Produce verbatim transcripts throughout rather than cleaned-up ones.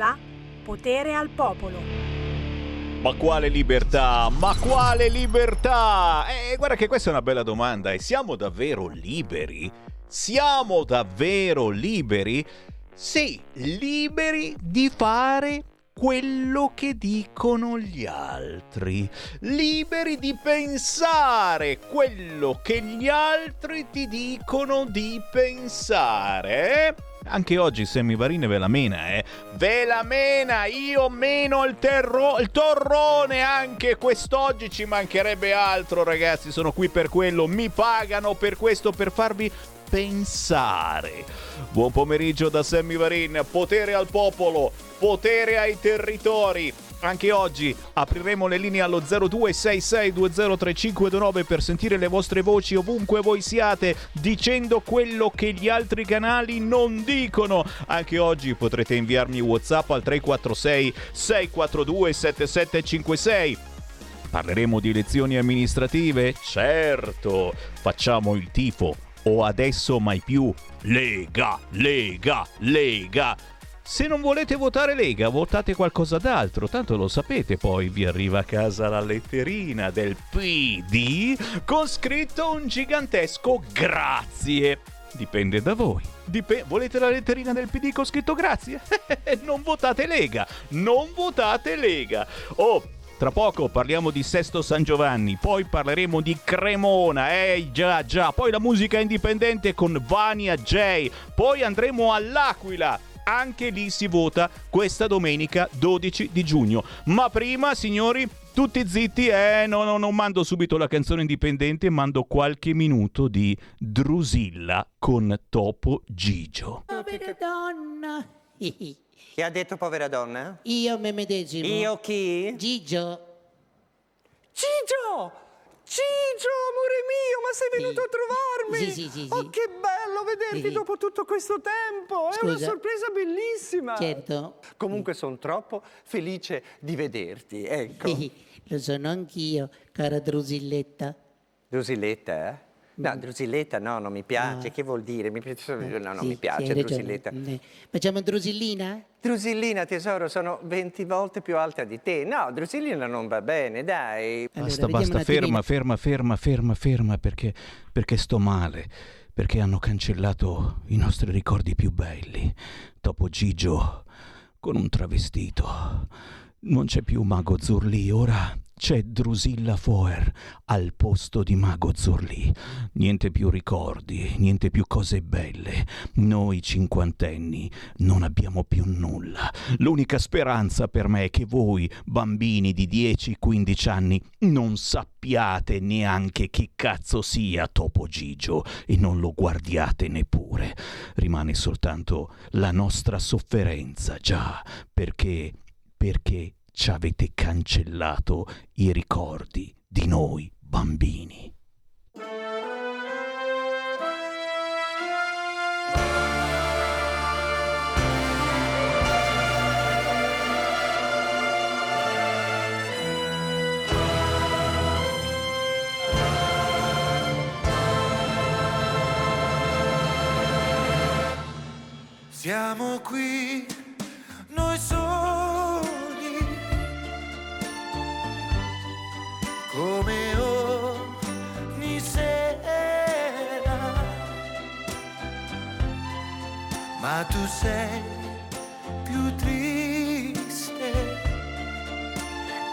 onda Potere al popolo. Ma quale libertà? Ma quale libertà? Eh, guarda che questa è una bella domanda. E siamo davvero liberi? Siamo davvero liberi? Sì, liberi di fare quello che dicono gli altri, liberi di pensare quello che gli altri ti dicono di pensare. Anche oggi Sammy Varin ve la mena, eh? Ve la mena, io meno il, terro- il torrone anche quest'oggi, ci mancherebbe altro ragazzi, sono qui per quello, mi pagano per questo, per farvi pensare. Buon pomeriggio da Sammy Varin, potere al popolo, potere ai territori. Anche oggi apriremo le linee allo zero due sei sei due zero tre cinque due nove per sentire le vostre voci ovunque voi siate, dicendo quello che gli altri canali non dicono. Anche oggi potrete inviarmi WhatsApp al tre quattro sei sei quattro due sette sette cinque sei. Parleremo di elezioni amministrative? Certo, facciamo il tifo. O adesso mai più. Lega, Lega, Lega. Se non volete votare Lega, votate qualcosa d'altro, tanto lo sapete, poi vi arriva a casa la letterina del P D con scritto un gigantesco grazie. Dipende da voi. Dip- volete la letterina del P D con scritto grazie? Non votate Lega, non votate Lega. Oh, tra poco parliamo di Sesto San Giovanni, poi parleremo di Cremona, eh già già, poi la musica indipendente con Vania J, poi andremo all'Aquila. Anche lì si vota questa domenica dodici di giugno. Ma prima, signori, tutti zitti, eh, no, no, non mando subito la canzone indipendente, mando qualche minuto di Drusilla con Topo Gigio. Povera donna. Chi ha detto povera donna? Io me medesimo. Io chi? Gigio. Gigio! Gigio, amore mio, ma sei venuto sì. a trovarmi? Sì, sì, sì, sì. Oh, che bello vederti sì. dopo tutto questo tempo. Scusa. È una sorpresa bellissima. Certo. Comunque sono troppo felice di vederti, ecco. Sì, lo sono anch'io, cara Drusilletta. Drusilletta, eh? No, Drusilletta no, non mi piace. No. Che vuol dire? Mi piace... No, no, sì, non mi piace, Drusilletta. Facciamo Drusillina? Drusillina, tesoro, sono venti volte più alta di te. No, Drusillina non va bene, dai. Allora, basta, basta, ferma, ferma, ferma, ferma, ferma, perché, perché sto male. Perché hanno cancellato i nostri ricordi più belli. Topo Gigio, con un travestito. Non c'è più Mago Zurli, ora c'è Drusilla Foer al posto di Mago Zurli. Niente più ricordi, niente più cose belle. Noi cinquantenni non abbiamo più nulla. L'unica speranza per me è che voi, bambini di dieci quindici anni, non sappiate neanche chi cazzo sia Topo Gigio e non lo guardiate neppure. Rimane soltanto la nostra sofferenza, già, perché... perché ci avete cancellato i ricordi di noi bambini. Siamo qui, noi soli, come ogni sera, ma tu sei più triste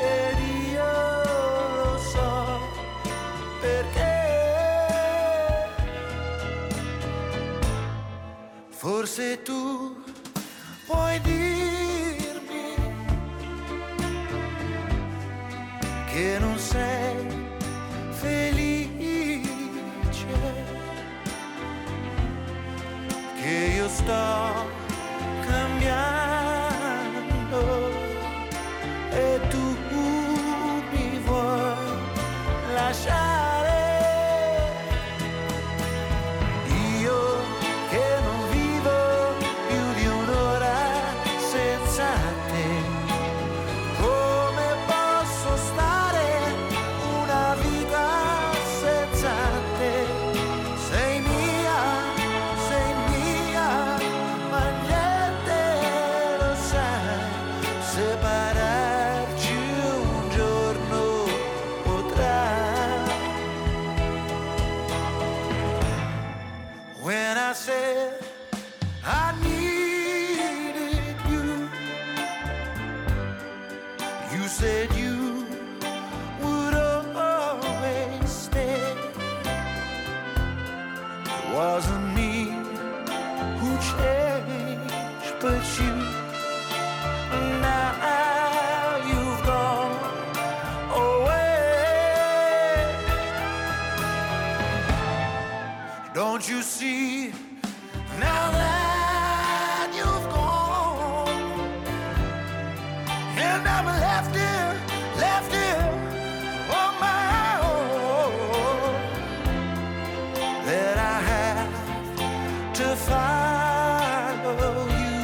ed io lo so perché. Forse tu puoi dirmi che non sei felice, che io sto cambiando e tu mi vuoi lasciare. Io che non vivo più di un'ora senza te, come posso stare said I needed you. You said you would always stay. It wasn't me who changed, but you. And now you've gone away. Don't you see? Now that you've gone, and I'm left here, left here on my own, that I have to follow you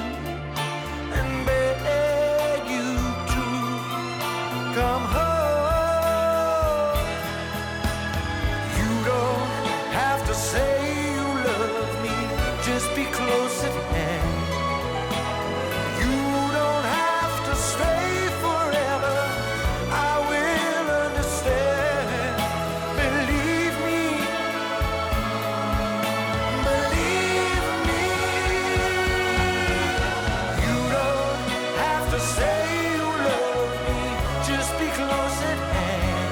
and beg you to come home. You don't have to say you love me. Just be close at hand. You don't have to stay forever. I will understand. Believe me. Believe me. You don't have to say you love me. Just be close at hand.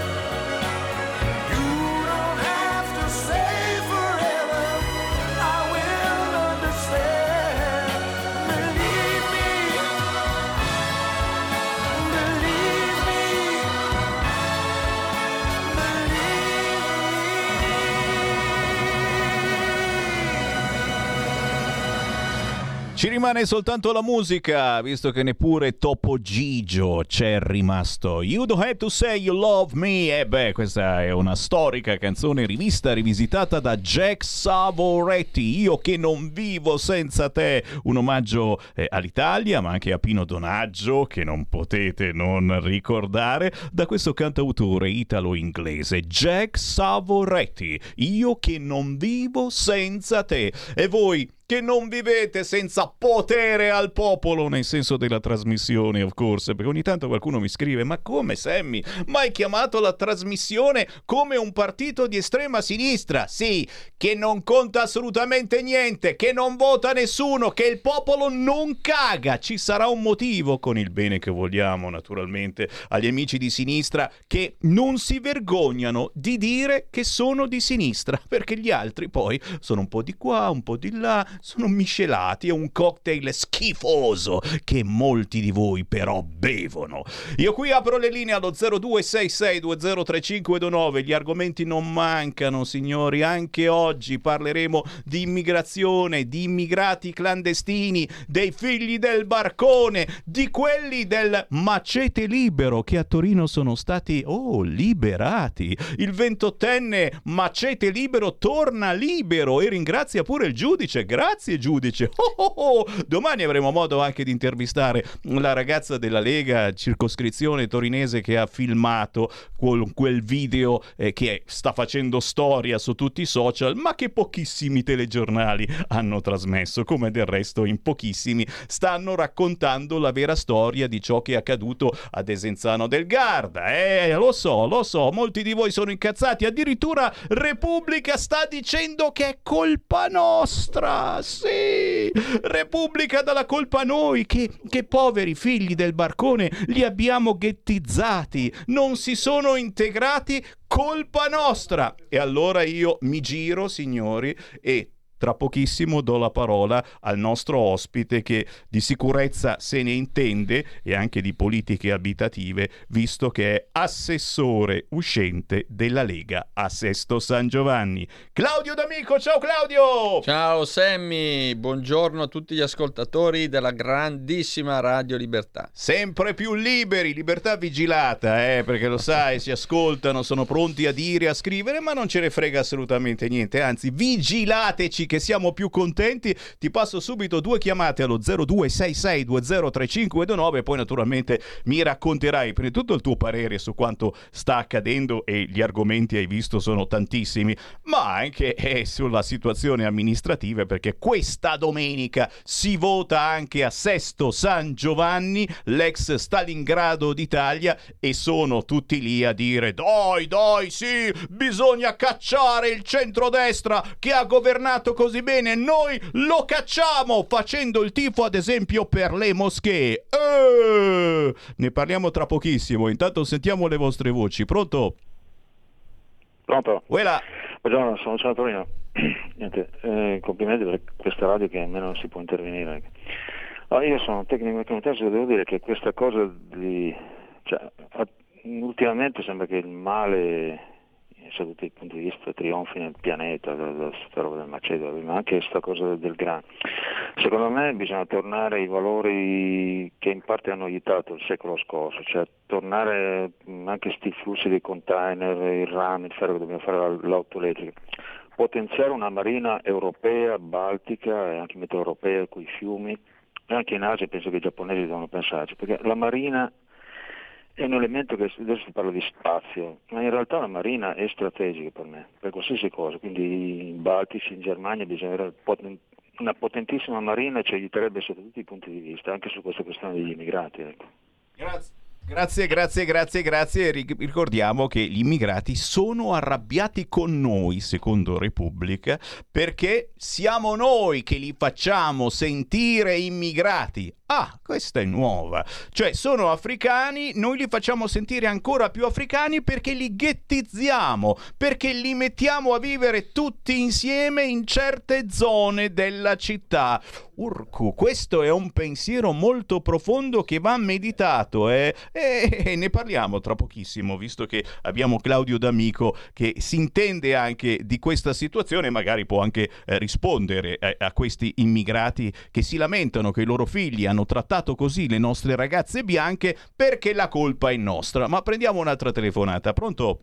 You don't have to stay forever. I will understand. Believe me. Believe me. Ci rimane soltanto la musica, visto che neppure Topo Gigio c'è rimasto. You don't have to say you love me. E beh, questa è una storica canzone rivista, rivisitata da Jack Savoretti. Io che non vivo senza te. Un omaggio eh, all'Italia, ma anche a Pino Donaggio, che non potete non ricordare, da questo cantautore italo-inglese Jack Savoretti. Io che non vivo senza te. E voi che non vivete senza Potere al Popolo, nel senso della trasmissione, of course, perché ogni tanto qualcuno mi scrive: ma come, Sammy, ma hai chiamato la trasmissione come un partito di estrema sinistra? Sì, che non conta assolutamente niente, che non vota nessuno, che il popolo non caga. Ci sarà un motivo, con il bene che vogliamo naturalmente agli amici di sinistra, che non si vergognano di dire che sono di sinistra, perché gli altri poi sono un po' di qua, un po' di là, sono miscelati, è un cocktail schifoso che molti di voi però bevono. Io qui apro le linee allo zero due sei sei due zero tre cinque due nove. Gli argomenti non mancano, signori. Anche oggi parleremo di immigrazione, di immigrati clandestini, dei figli del barcone, di quelli del macete libero che a Torino sono stati oh liberati. Il ventottenne macete libero torna libero e ringrazia pure il giudice. Grazie giudice. Oh, oh, oh. Domani avremo modo anche di intervistare la ragazza della Lega circoscrizione torinese che ha filmato quel video eh, che sta facendo storia su tutti i social, ma che pochissimi telegiornali hanno trasmesso, come del resto in pochissimi stanno raccontando la vera storia di ciò che è accaduto a Desenzano del Garda. Eh, lo so, lo so, molti di voi sono incazzati, addirittura Repubblica sta dicendo che è colpa nostra. Sì, Repubblica dà la colpa a noi che, che poveri figli del barcone li abbiamo ghettizzati, non si sono integrati, colpa nostra. E allora io mi giro, signori, e tra pochissimo do la parola al nostro ospite che di sicurezza se ne intende e anche di politiche abitative, visto che è assessore uscente della Lega a Sesto San Giovanni. Claudio D'Amico, ciao Claudio! Ciao Sammy, buongiorno a tutti gli ascoltatori della grandissima Radio Libertà. Sempre più liberi, libertà vigilata, eh, perché lo sai, si ascoltano, sono pronti a dire, a scrivere, ma non ce ne frega assolutamente niente, anzi vigilateci che siamo più contenti. Ti passo subito due chiamate allo zero due sei sei due zero tre cinque due nove e poi naturalmente mi racconterai prima di tutto il tuo parere su quanto sta accadendo, e gli argomenti hai visto sono tantissimi, ma anche eh, sulla situazione amministrativa, perché questa domenica si vota anche a Sesto San Giovanni, l'ex Stalingrado d'Italia, e sono tutti lì a dire dai dai sì, bisogna cacciare il centrodestra che ha governato così bene, noi lo cacciamo facendo il tifo ad esempio per le moschee. Eeeh! Ne parliamo tra pochissimo, intanto sentiamo le vostre voci. Pronto? Pronto? Uela. Buongiorno, sono Luciano Torino. Niente, eh, complimenti per questa radio che almeno non si può intervenire. Allora, io sono tecnico meccanico, devo dire che questa cosa di... Cioè, ultimamente sembra che il male, da tutti i punti di vista, trionfi nel pianeta, da, da, questa roba del macedo, ma anche questa cosa del, del grano. Secondo me bisogna tornare ai valori che in parte hanno aiutato il secolo scorso, cioè tornare anche a sti flussi dei container, il rame, il ferro che dobbiamo fare, l'auto elettrica. Potenziare una marina europea, baltica e anche mitteleuropea, coi fiumi, e anche in Asia penso che i giapponesi devono pensarci, perché la marina è un elemento che, adesso si parla di spazio, ma in realtà la marina è strategica per me, per qualsiasi cosa, quindi in Baltici, in Germania bisogna avere una potentissima marina, ci aiuterebbe sotto tutti i punti di vista, anche su questa questione degli immigrati. Ecco. Grazie. Grazie, grazie, grazie, grazie. Ricordiamo che gli immigrati sono arrabbiati con noi, secondo Repubblica, perché siamo noi che li facciamo sentire immigrati. Ah, questa è nuova. Cioè, sono africani, noi li facciamo sentire ancora più africani perché li ghettizziamo, perché li mettiamo a vivere tutti insieme in certe zone della città. Urcu, questo è un pensiero molto profondo che va meditato, eh? E ne parliamo tra pochissimo, visto che abbiamo Claudio D'Amico che si intende anche di questa situazione, magari può anche eh, rispondere eh, a questi immigrati che si lamentano che i loro figli hanno trattato così le nostre ragazze bianche, perché la colpa è nostra. Ma prendiamo un'altra telefonata. Pronto?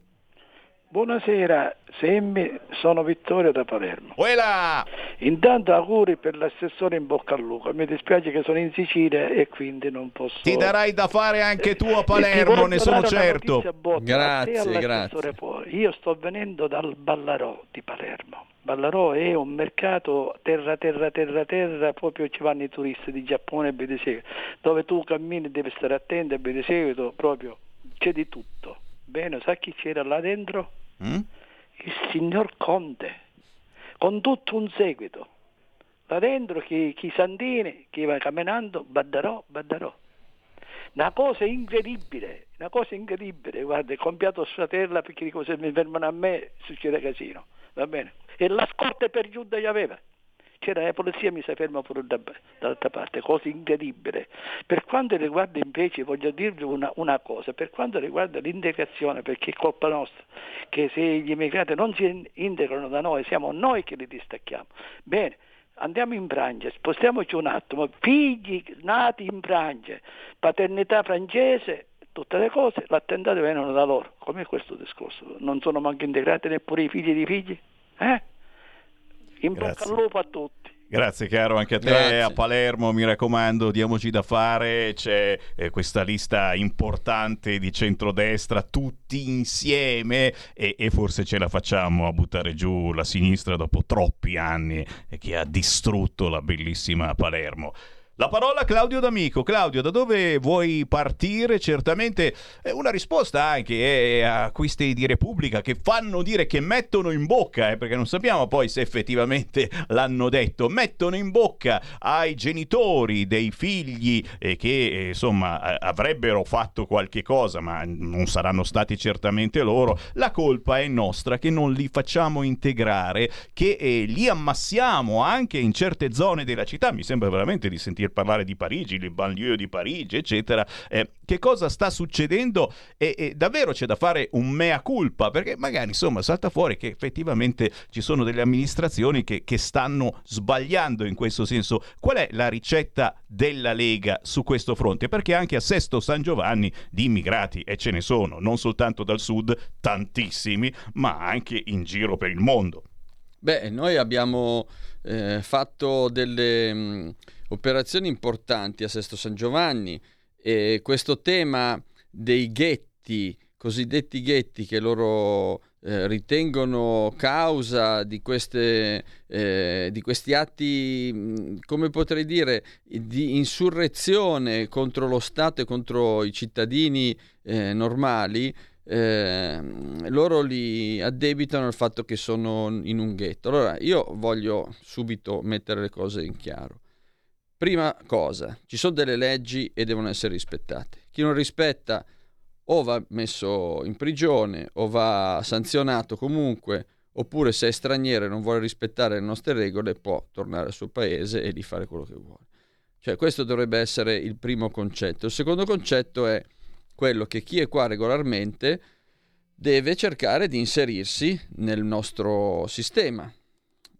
Buonasera, Semmi, sono Vittorio da Palermo. Uela! Intanto auguri per l'assessore, in bocca al lupo. Mi dispiace che sono in Sicilia e quindi non posso... Ti darai da fare anche tu a Palermo, ne sono certo. Grazie, grazie. Io sto venendo dal Ballarò di Palermo. Ballarò è un mercato terra, terra, terra, terra, proprio ci vanno i turisti di Giappone e via di seguito. Dove tu cammini devi stare attento e via di seguito, proprio c'è di tutto. Bene, sai chi c'era là dentro? Mm? Il signor Conte, con tutto un seguito. Là dentro chi, chi Sandini, chi va camminando, Ballarò, Ballarò. Una cosa incredibile, una cosa incredibile. Guarda, ho compiato fratello perché dico, se mi fermano a me succede casino, va bene? E la scorta per giù gli aveva, c'era la polizia, mi si ferma pure da, dall'altra parte, cosa incredibile. Per quanto riguarda invece, voglio dirvi una, una cosa, per quanto riguarda l'integrazione, perché è colpa nostra che se gli immigrati non si integrano da noi, siamo noi che li distacchiamo. Bene, andiamo in Francia, spostiamoci un attimo, figli nati in Francia, paternità francese, tutte le cose, l'attentato vengono da loro. Com'è questo discorso? Non sono manco integrati neppure i figli di figli? Eh? In bocca al lupo a tutti. Grazie caro, anche a te. Grazie. A Palermo, mi raccomando, diamoci da fare, c'è eh, questa lista importante di centrodestra, tutti insieme, e, e forse ce la facciamo a buttare giù la sinistra dopo troppi anni eh, che ha distrutto la bellissima Palermo. La parola a Claudio D'Amico. Claudio, da dove vuoi partire? Certamente una risposta anche eh, a questi di Repubblica che fanno dire, che mettono in bocca, eh, perché non sappiamo poi se effettivamente l'hanno detto, mettono in bocca ai genitori dei figli eh, che eh, insomma avrebbero fatto qualche cosa, ma non saranno stati certamente loro, la colpa è nostra che non li facciamo integrare, che eh, li ammassiamo anche in certe zone della città. Mi sembra veramente di sentire parlare di Parigi, le banlieue di Parigi, eccetera. Eh, che cosa sta succedendo? E, e davvero c'è da fare un mea culpa, perché magari insomma salta fuori che effettivamente ci sono delle amministrazioni che, che stanno sbagliando in questo senso. Qual è la ricetta della Lega su questo fronte? Perché anche a Sesto San Giovanni di immigrati, e ce ne sono, non soltanto dal sud, tantissimi, ma anche in giro per il mondo. Beh, noi abbiamo eh, fatto delle... Mh... operazioni importanti a Sesto San Giovanni, e questo tema dei ghetti, cosiddetti ghetti, che loro eh, ritengono causa di queste eh, di questi atti, come potrei dire, di insurrezione contro lo Stato e contro i cittadini eh, normali, eh, loro li addebitano al fatto che sono in un ghetto. Allora io voglio subito mettere le cose in chiaro. Prima cosa, ci sono delle leggi e devono essere rispettate. Chi non rispetta o va messo in prigione o va sanzionato comunque, oppure se è straniero e non vuole rispettare le nostre regole può tornare al suo paese e lì fare quello che vuole. Cioè questo dovrebbe essere il primo concetto. Il secondo concetto è quello che chi è qua regolarmente deve cercare di inserirsi nel nostro sistema.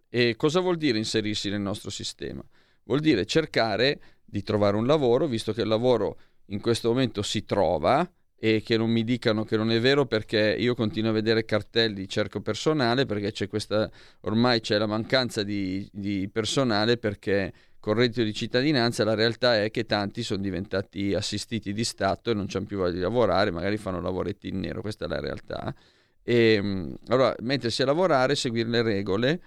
E cosa vuol dire inserirsi nel nostro sistema? Vuol dire cercare di trovare un lavoro, visto che il lavoro in questo momento si trova, e che non mi dicano che non è vero, perché io continuo a vedere cartelli di cerco personale, perché c'è questa, ormai c'è la mancanza di, di personale, perché col reddito di cittadinanza la realtà è che tanti sono diventati assistiti di Stato e non c'hanno più voglia di lavorare, magari fanno lavoretti in nero, questa è la realtà. E allora mettersi a lavorare, seguire le regole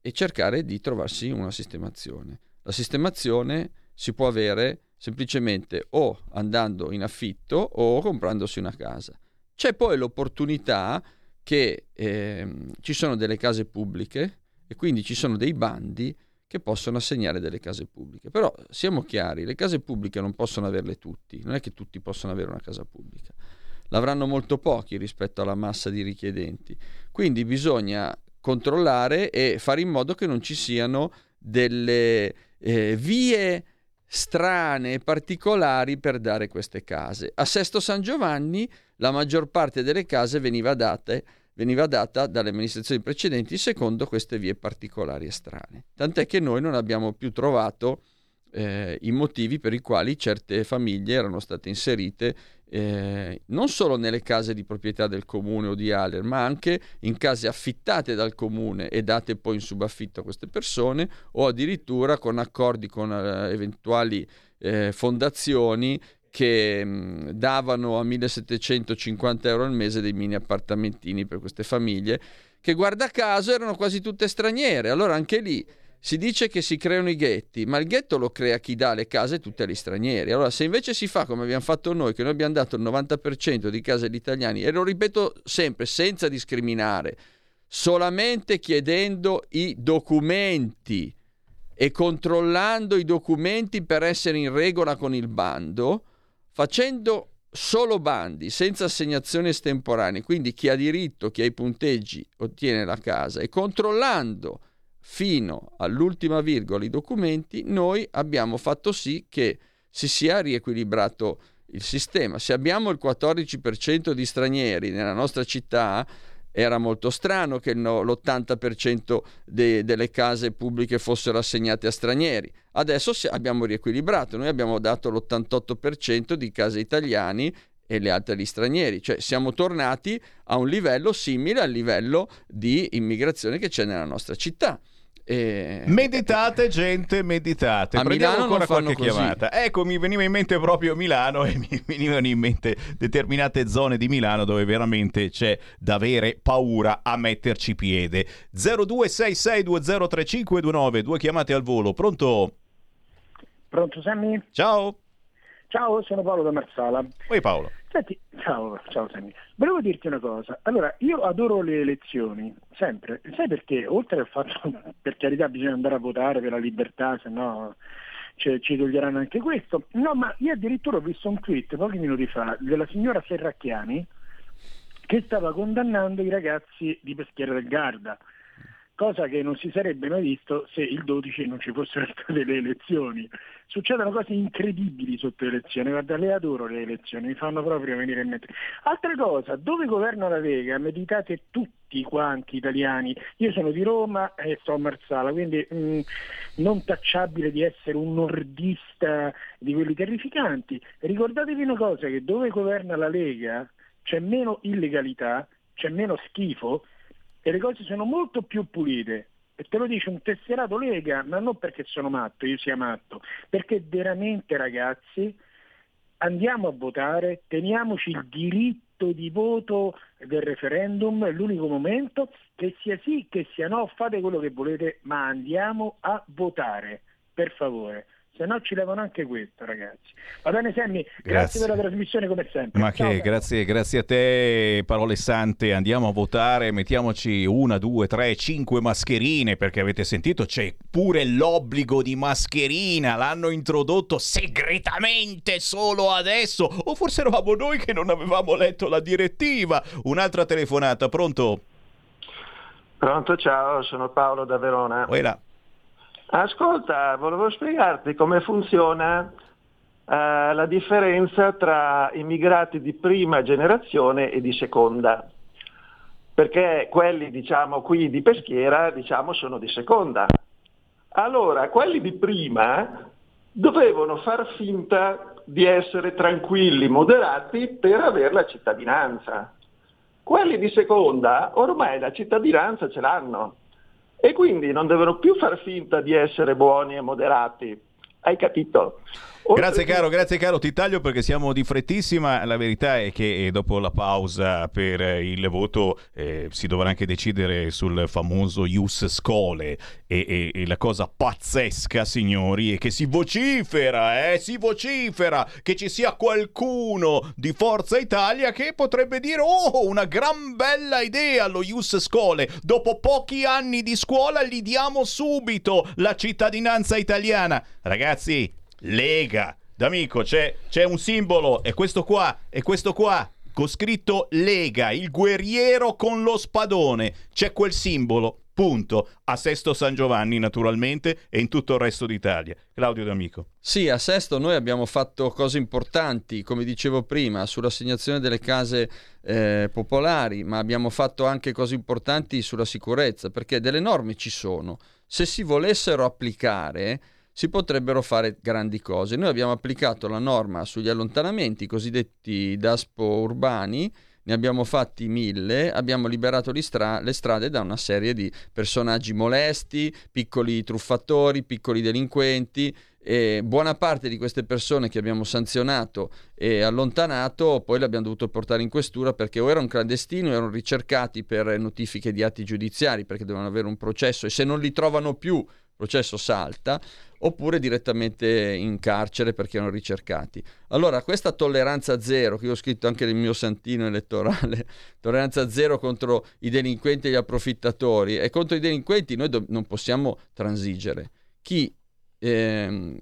e cercare di trovarsi una sistemazione. La sistemazione si può avere semplicemente o andando in affitto o comprandosi una casa. C'è poi l'opportunità che ehm, ci sono delle case pubbliche e quindi ci sono dei bandi che possono assegnare delle case pubbliche. Però siamo chiari, le case pubbliche non possono averle tutti, non è che tutti possono avere una casa pubblica. L'avranno molto pochi rispetto alla massa di richiedenti. Quindi bisogna controllare e fare in modo che non ci siano delle eh, vie strane e particolari per dare queste case. A Sesto San Giovanni la maggior parte delle case veniva date, veniva data dalle amministrazioni precedenti secondo queste vie particolari e strane. Tant'è che noi non abbiamo più trovato eh, i motivi per i quali certe famiglie erano state inserite eh, non solo nelle case di proprietà del comune o di Aler, ma anche in case affittate dal comune e date poi in subaffitto a queste persone, o addirittura con accordi con eh, eventuali eh, fondazioni che mh, davano a millesettecentocinquanta euro al mese dei mini appartamentini per queste famiglie, che guarda caso erano quasi tutte straniere. Allora anche lì si dice che si creano i ghetti, ma il ghetto lo crea chi dà le case tutte agli stranieri. Allora se invece si fa come abbiamo fatto noi, che noi abbiamo dato il novanta per cento di case agli italiani, e lo ripeto sempre, senza discriminare, solamente chiedendo i documenti e controllando i documenti per essere in regola con il bando, facendo solo bandi, senza assegnazioni estemporanee, quindi chi ha diritto, chi ha i punteggi, ottiene la casa, e controllando fino all'ultima virgola i documenti, noi abbiamo fatto sì che si sia riequilibrato il sistema. Se abbiamo il quattordici per cento di stranieri nella nostra città, era molto strano che l'ottanta per cento de- delle case pubbliche fossero assegnate a stranieri. Adesso abbiamo riequilibrato, noi abbiamo dato l'ottantotto per cento di case italiani e le altre agli stranieri, cioè siamo tornati a un livello simile al livello di immigrazione che c'è nella nostra città. E... meditate gente, meditate. A prendiamo Milano ancora qualche così. Chiamata. Ecco, mi veniva in mente proprio Milano e mi venivano in mente determinate zone di Milano dove veramente c'è da avere paura a metterci piede. zero due sei sei due zero tre cinque due nove, due chiamate al volo. Pronto? Pronto Sammy? Ciao. Ciao, sono Paolo da Marsala. Oi Paolo. Senti, ciao, ciao Sammy. Volevo dirti una cosa. Allora, io adoro le elezioni, sempre. Sai perché? Oltre al fatto, per carità, bisogna andare a votare per la libertà, se no cioè, ci toglieranno anche questo. No, ma io addirittura ho visto un tweet pochi minuti fa della signora Ferracchiani che stava condannando i ragazzi di Peschiera del Garda, cosa che non si sarebbe mai visto se il dodici non ci fossero state le elezioni. Succedono cose incredibili sotto elezioni, guarda, le adoro le elezioni, mi fanno proprio venire in mente. Altra cosa, dove governa la Lega, meditate tutti quanti italiani, io sono di Roma e sto a Marsala, quindi mh, non tacciabile di essere un nordista di quelli terrificanti. Ricordatevi una cosa, che dove governa la Lega c'è meno illegalità, c'è meno schifo, e le cose sono molto più pulite. E te lo dice un tesserato Lega, ma non perché sono matto, io sia matto, perché veramente ragazzi andiamo a votare, teniamoci il diritto di voto del referendum, è l'unico momento, che sia sì, che sia no, fate quello che volete, ma andiamo a votare, per favore. se no ci levano anche questo, ragazzi. Va bene Sammy, grazie, grazie per la trasmissione come sempre. Ma ciao, che, grazie, grazie a te, parole sante. Andiamo a votare, mettiamoci una, due, tre, cinque mascherine, perché avete sentito c'è pure l'obbligo di mascherina, l'hanno introdotto segretamente solo adesso, o forse eravamo noi che non avevamo letto la direttiva. Un'altra telefonata, pronto? Pronto, ciao, sono Paolo da Verona. Uela. Ascolta, volevo spiegarti come funziona uh, la differenza tra immigrati di prima generazione e di seconda, perché quelli diciamo qui di Peschiera diciamo sono di seconda. Allora, quelli di prima dovevano far finta di essere tranquilli, moderati per avere la cittadinanza. Quelli di seconda ormai la cittadinanza ce l'hanno. E quindi non devono più far finta di essere buoni e moderati. Hai capito? Oltre grazie che... caro, grazie caro, ti taglio perché siamo di frettissima. La verità è che dopo la pausa per il voto eh, si dovrà anche decidere sul famoso Ius Scholae. E, e, e la cosa pazzesca, signori, è che si vocifera, eh, si vocifera che ci sia qualcuno di Forza Italia che potrebbe dire: oh, una gran bella idea lo Ius Scholae, dopo pochi anni di scuola gli diamo subito la cittadinanza italiana. Ragazzi, Lega, D'Amico, c'è, c'è un simbolo, è questo qua, è questo qua, con scritto Lega, il guerriero con lo spadone, c'è quel simbolo, punto, a Sesto San Giovanni naturalmente e in tutto il resto d'Italia. Claudio D'Amico. Sì, a Sesto noi abbiamo fatto cose importanti, come dicevo prima, sull'assegnazione delle case eh, popolari, ma abbiamo fatto anche cose importanti sulla sicurezza, perché delle norme ci sono, se si volessero applicare si potrebbero fare grandi cose. Noi abbiamo applicato la norma sugli allontanamenti, i cosiddetti DASPO urbani, ne abbiamo fatti mille, abbiamo liberato gli stra- le strade da una serie di personaggi molesti, piccoli truffatori, piccoli delinquenti, e buona parte di queste persone che abbiamo sanzionato e allontanato poi le abbiamo dovuto portare in questura perché o erano clandestini o erano ricercati per notifiche di atti giudiziari, perché dovevano avere un processo e se non li trovano più processo salta, oppure direttamente in carcere perché erano ricercati. Allora questa tolleranza zero, che io ho scritto anche nel mio santino elettorale, tolleranza zero contro i delinquenti e gli approfittatori, e contro i delinquenti noi do- non possiamo transigere. Chi eh,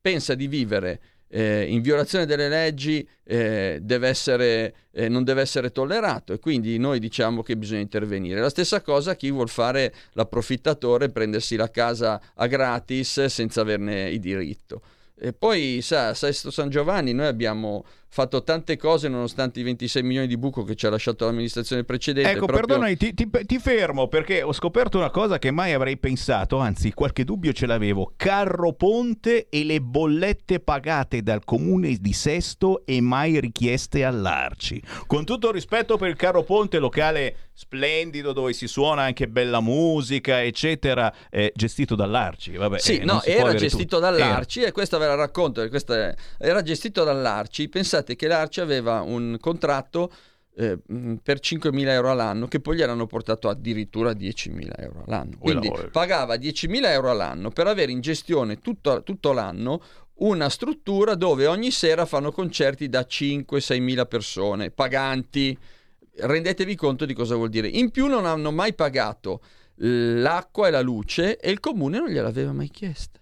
pensa di vivere eh, in violazione delle leggi eh, deve essere, eh, non deve essere tollerato, e quindi noi diciamo che bisogna intervenire. La stessa cosa chi vuol fare l'approfittatore, prendersi la casa a gratis senza averne il diritto. E poi sa, Sesto San Giovanni noi abbiamo fatto tante cose nonostante i ventisei milioni di buco che ci ha lasciato l'amministrazione precedente. Ecco, proprio... perdonami, ti, ti, ti fermo perché ho scoperto una cosa che mai avrei pensato, anzi qualche dubbio ce l'avevo. Carro ponte e le bollette pagate dal comune di Sesto e mai richieste all'Arci. Con tutto rispetto per il carro ponte, locale splendido dove si suona anche bella musica eccetera, eh, gestito dall'Arci. Vabbè, sì, eh, no, era gestito tutto. dall'Arci era. E questa ve la racconto, questa è... era gestito dall'Arci, pensate che l'Arci aveva un contratto eh, per cinquemila euro all'anno che poi gli hanno portato addirittura diecimila euro all'anno, quindi pagava diecimila euro all'anno per avere in gestione tutto, tutto l'anno una struttura dove ogni sera fanno concerti da cinque sei mila persone paganti. Rendetevi conto di cosa vuol dire. In più non hanno mai pagato l'acqua e la luce e il comune non gliel'aveva mai chiesta.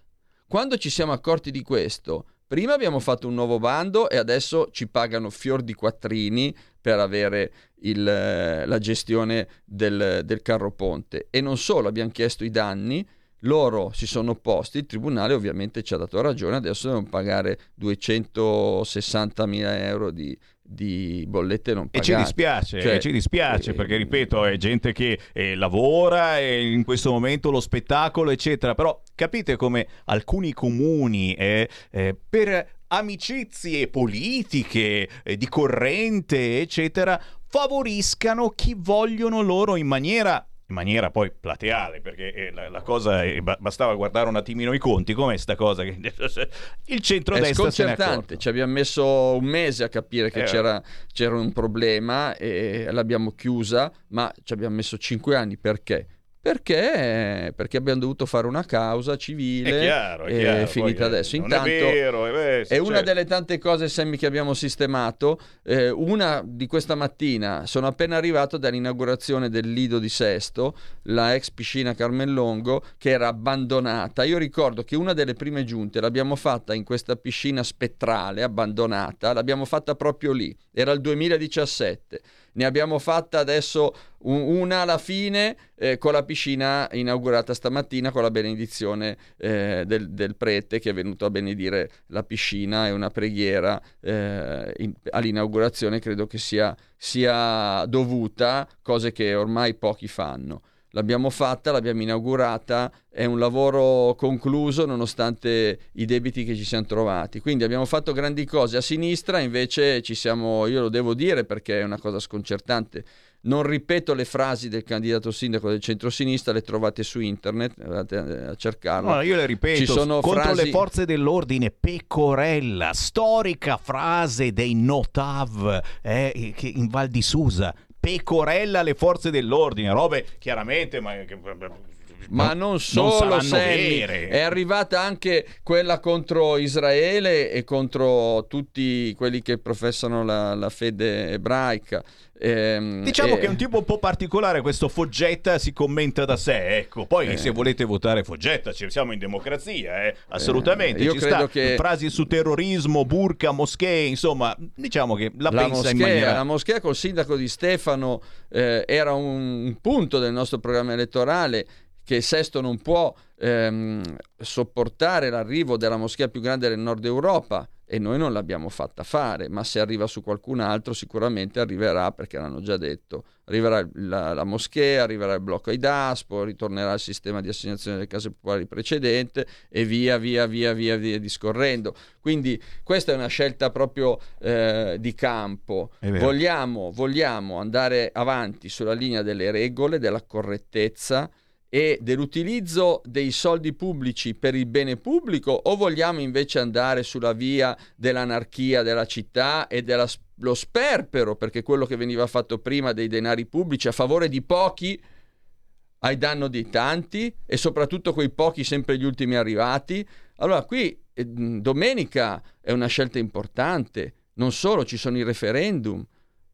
Quando ci siamo accorti di questo, prima abbiamo fatto un nuovo bando e adesso ci pagano fior di quattrini per avere il, la gestione del, del carro ponte. E non solo, abbiamo chiesto i danni, loro si sono opposti, il tribunale ovviamente ci ha dato ragione, adesso devono pagare duecentosessantamila euro di... di bollette non pagate. E ci dispiace, cioè, e ci dispiace eh, perché ripeto è gente che eh, lavora e in questo momento lo spettacolo eccetera, però capite come alcuni comuni eh, eh, per amicizie politiche eh, di corrente eccetera favoriscano chi vogliono loro in maniera in maniera poi plateale, perché eh, la, la cosa eh, bastava guardare un attimino i conti, com'è sta cosa che il centrodestra se ne è accorto. Ci abbiamo messo un mese a capire che eh, c'era, c'era un problema e l'abbiamo chiusa, ma ci abbiamo messo cinque anni perché? Perché? Perché abbiamo dovuto fare una causa civile, è chiaro, è e chiaro, finita adesso. Intanto è, vero, è, vero, è una certo. delle tante cose, Sammy, che abbiamo sistemato. Eh, una di questa mattina sono appena arrivato dall'inaugurazione del Lido di Sesto, la ex piscina Carmellongo, che era abbandonata. Io ricordo che una delle prime giunte l'abbiamo fatta in questa piscina spettrale abbandonata, l'abbiamo fatta proprio lì, era il duemiladiciassette. Ne abbiamo fatta adesso una alla fine eh, con la piscina inaugurata stamattina con la benedizione eh, del, del prete che è venuto a benedire la piscina e una preghiera eh, in, all'inaugurazione credo che sia, sia dovuta, cose che ormai pochi fanno. L'abbiamo fatta, l'abbiamo inaugurata, è un lavoro concluso nonostante i debiti che ci siamo trovati. Quindi abbiamo fatto grandi cose. A sinistra invece ci siamo, io lo devo dire perché è una cosa sconcertante, non ripeto le frasi del candidato sindaco del centrosinistra, le trovate su internet, andate a cercarlo. No, io le ripeto, ci sono contro frasi... le forze dell'ordine, pecorella, storica frase dei Notav eh, in Val di Susa. Pecorella alle forze dell'ordine, robe chiaramente ma ma non solo, non Sammy, è arrivata anche quella contro Israele e contro tutti quelli che professano la, la fede ebraica. Ehm, diciamo e... che è un tipo un po' particolare questo Foggetta, si commenta da sé, ecco. Poi eh. se volete votare Foggetta, ci siamo in democrazia, eh. assolutamente. Eh. Io ci credo sta che... frasi su terrorismo, burka, moschee, insomma, diciamo che la, la pensa moschea, in maniera... La moschea col sindaco Di Stefano eh, era un punto del nostro programma elettorale, che Sesto non può ehm, sopportare l'arrivo della moschea più grande del nord Europa e noi non l'abbiamo fatta fare, ma se arriva su qualcun altro sicuramente arriverà, perché l'hanno già detto, arriverà la, la moschea, arriverà il blocco ai DASPO, ritornerà il sistema di assegnazione delle case popolari precedente e via via via via via discorrendo. Quindi questa è una scelta proprio eh, di campo. Vogliamo, vogliamo andare avanti sulla linea delle regole, della correttezza e dell'utilizzo dei soldi pubblici per il bene pubblico, o vogliamo invece andare sulla via dell'anarchia della città e dello sperpero, perché quello che veniva fatto prima dei denari pubblici a favore di pochi ai danno di tanti e soprattutto quei pochi sempre gli ultimi arrivati. Allora qui eh, domenica è una scelta importante, non solo ci sono i referendum,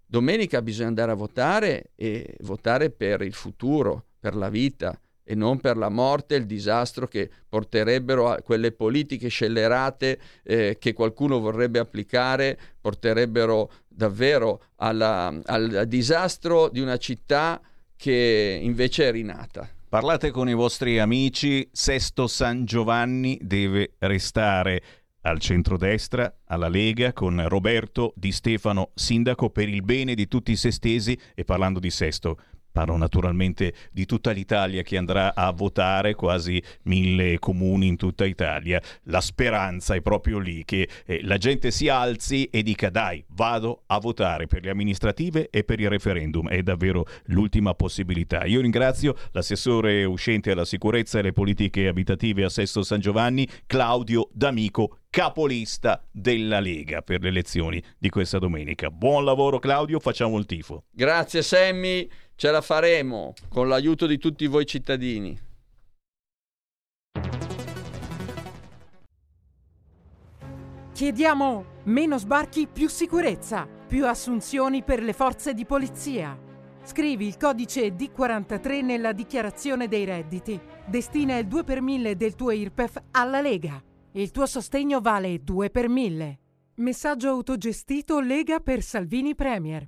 domenica bisogna andare a votare e votare per il futuro, per la vita e non per la morte, il disastro che porterebbero a quelle politiche scellerate eh, che qualcuno vorrebbe applicare, porterebbero davvero alla, al disastro di una città che invece è rinata. Parlate con i vostri amici, Sesto San Giovanni deve restare al centrodestra, alla Lega, con Roberto Di Stefano sindaco, per il bene di tutti i sestesi. E parlando di Sesto, parlo naturalmente di tutta l'Italia che andrà a votare, quasi mille comuni in tutta Italia. La speranza è proprio lì, che eh, la gente si alzi e dica dai, vado a votare per le amministrative e per il referendum. È davvero l'ultima possibilità. Io ringrazio l'assessore uscente alla sicurezza e le politiche abitative a Sesto San Giovanni, Claudio D'Amico, capolista della Lega per le elezioni di questa domenica. Buon lavoro Claudio, facciamo il tifo. Grazie Sammy, ce la faremo con l'aiuto di tutti voi cittadini. Chiediamo meno sbarchi, più sicurezza, più assunzioni per le forze di polizia. Scrivi il codice D quarantatré nella dichiarazione dei redditi. Destina il due per mille del tuo I R P E F alla Lega. Il tuo sostegno vale due per mille. Messaggio autogestito Lega per Salvini Premier.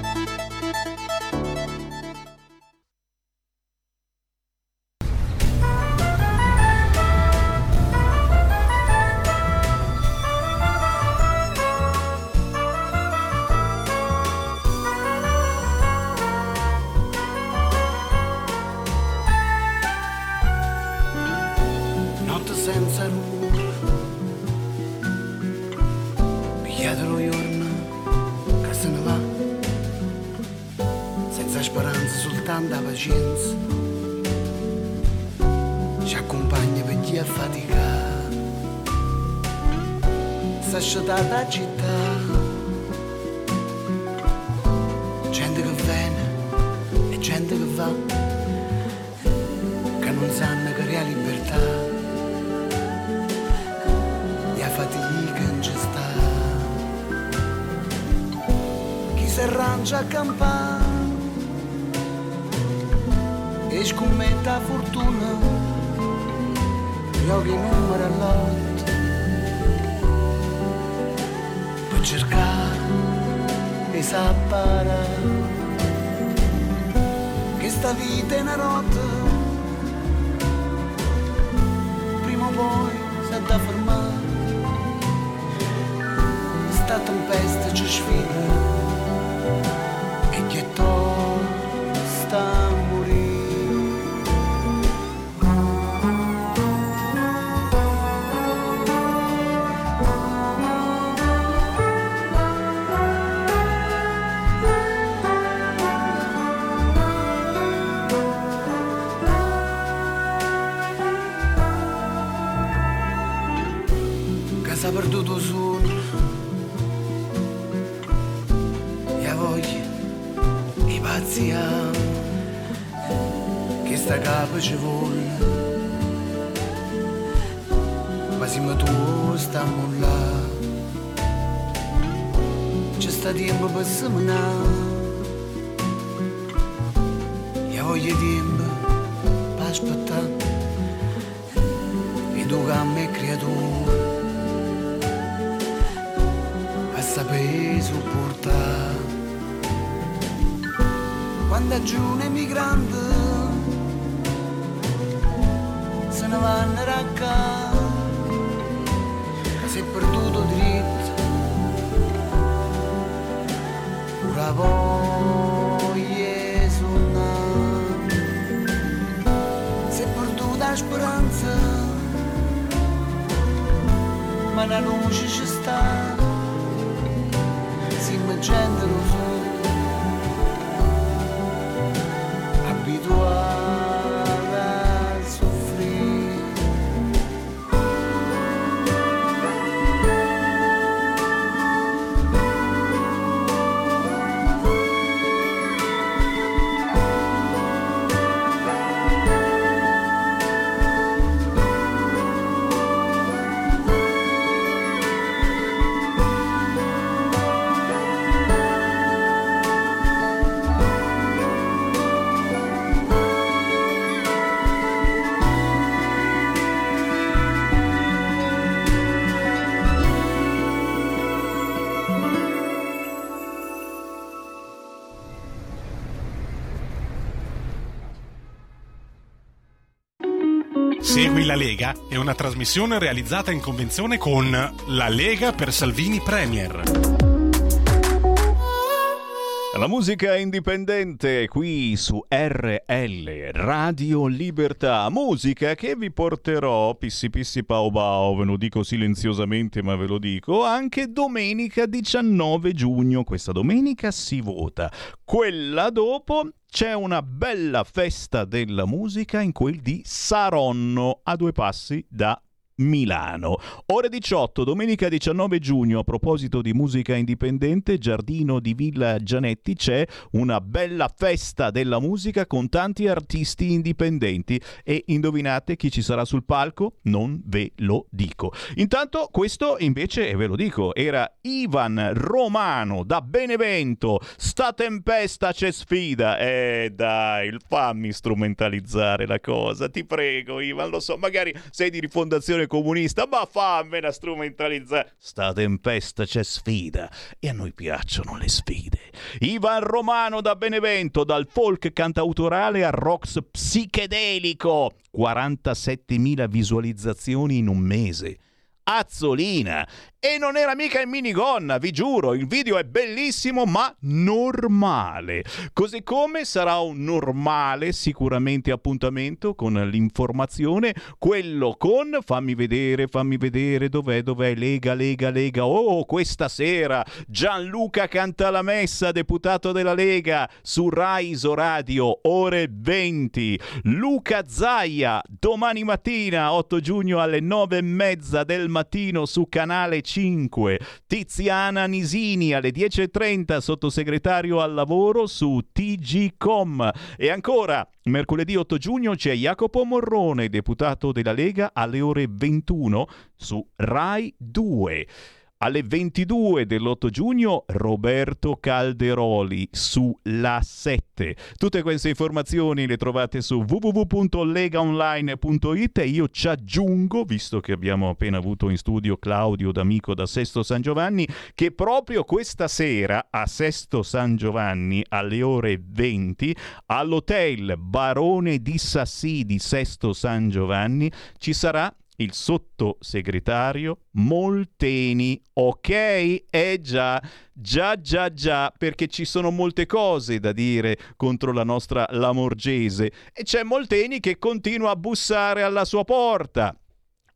Segui la Lega è una trasmissione realizzata in convenzione con La Lega per Salvini Premier. La musica indipendente qui su R L Radio Libertà, musica che vi porterò pissi pissi pao pao, ve lo dico silenziosamente ma ve lo dico, anche domenica diciannove giugno, questa domenica si vota, quella dopo c'è una bella festa della musica in quel di Saronno, a due passi da Milano. Ore diciotto, domenica diciannove giugno, a proposito di musica indipendente, giardino di Villa Gianetti, c'è una bella festa della musica con tanti artisti indipendenti e indovinate chi ci sarà sul palco? Non ve lo dico. Intanto questo invece ve lo dico, era Ivan Romano da Benevento, sta tempesta c'è sfida. Eh dai, fammi strumentalizzare la cosa, ti prego Ivan, lo so, magari sei di Rifondazione Comunista, ma fammela strumentalizzare. Sta tempesta c'è sfida e a noi piacciono le sfide. Ivan Romano da Benevento, dal folk cantautorale al rock psichedelico, quarantasettemila visualizzazioni in un mese. Azzolina, e non era mica in minigonna, vi giuro, il video è bellissimo ma normale, così come sarà un normale sicuramente appuntamento con l'informazione, quello con fammi vedere, fammi vedere dov'è, dov'è, Lega, Lega, Lega, oh questa sera Gianluca canta la messa, deputato della Lega, su Rai Isoradio, ore venti. Luca Zaia domani mattina otto giugno alle nove e mezza del mattino su Canale cinque. Tiziana Nisini alle dieci e trenta, sottosegretario al lavoro, su T G Com. E ancora mercoledì otto giugno c'è Jacopo Morrone, deputato della Lega, alle ore ventuno su Rai due. Alle ventidue dell'otto giugno Roberto Calderoli su La sette. Tutte queste informazioni le trovate su w w w punto lega online punto i t e io ci aggiungo, visto che abbiamo appena avuto in studio Claudio D'Amico da Sesto San Giovanni, che proprio questa sera a Sesto San Giovanni alle ore venti all'hotel Barone di Sassì di Sesto San Giovanni ci sarà il sottosegretario Molteni, ok? Eh già, già, già, già, perché ci sono molte cose da dire contro la nostra Lamorgese e c'è Molteni che continua a bussare alla sua porta.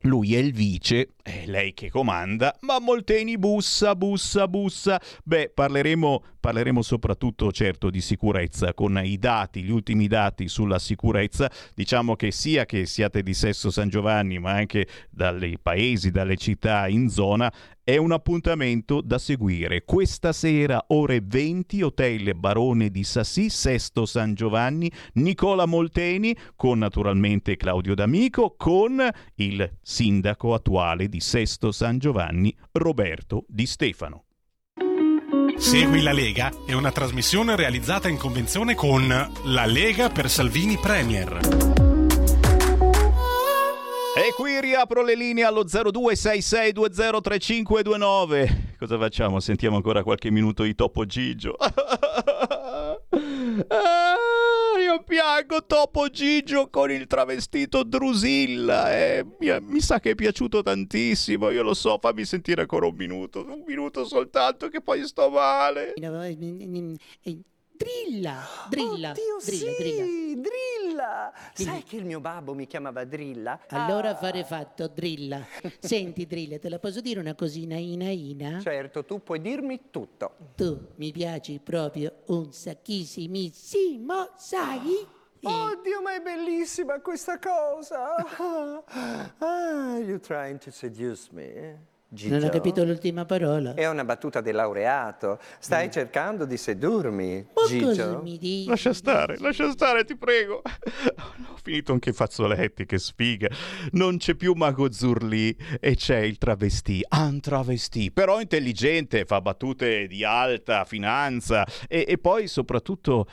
Lui è il vice, è lei che comanda, ma Molteni bussa, bussa, bussa. Beh, parleremo, parleremo soprattutto, certo, di sicurezza, con i dati, gli ultimi dati sulla sicurezza. Diciamo che sia che siate di Sesto San Giovanni, ma anche dai paesi, dalle città in zona, è un appuntamento da seguire. Questa sera, ore venti, Hotel Barone di Sassì, Sesto San Giovanni, Nicola Molteni, con naturalmente Claudio D'Amico, con il sindaco attuale di Sesto San Giovanni, Roberto Di Stefano. Segui la Lega è una trasmissione realizzata in convenzione con La Lega per Salvini Premier. E qui riapro le linee allo zero due sei sei due zero tre cinque due nove. Cosa facciamo? Sentiamo ancora qualche minuto di Topo Gigio. Ah, io piango Topo Gigio con il travestito Drusilla, eh. mi, mi sa che è piaciuto tantissimo, io lo so, fammi sentire ancora un minuto, un minuto soltanto che poi sto male. Drilla, drilla, oddio, drilla, sì, drilla, drilla. Sai che il mio babbo mi chiamava Drilla? Allora affare fatto, Drilla. Senti Drilla, te la posso dire una cosina ina ina? Certo, tu puoi dirmi tutto. Tu mi piaci proprio un sacchissimissimo, sai? Oddio, ma è bellissima questa cosa. Ah, you're trying to seduce me? Gigio. Non ho capito l'ultima parola. È una battuta del laureato. Stai mm. cercando di sedurmi, ma Gigio. Cosa mi dici? Lascia stare, lascia stare, ti prego. Ho finito anche i fazzoletti, che sfiga. Non c'è più Mago Zurli e c'è il travestì, un travestì, però intelligente, fa battute di alta finanza e, e poi soprattutto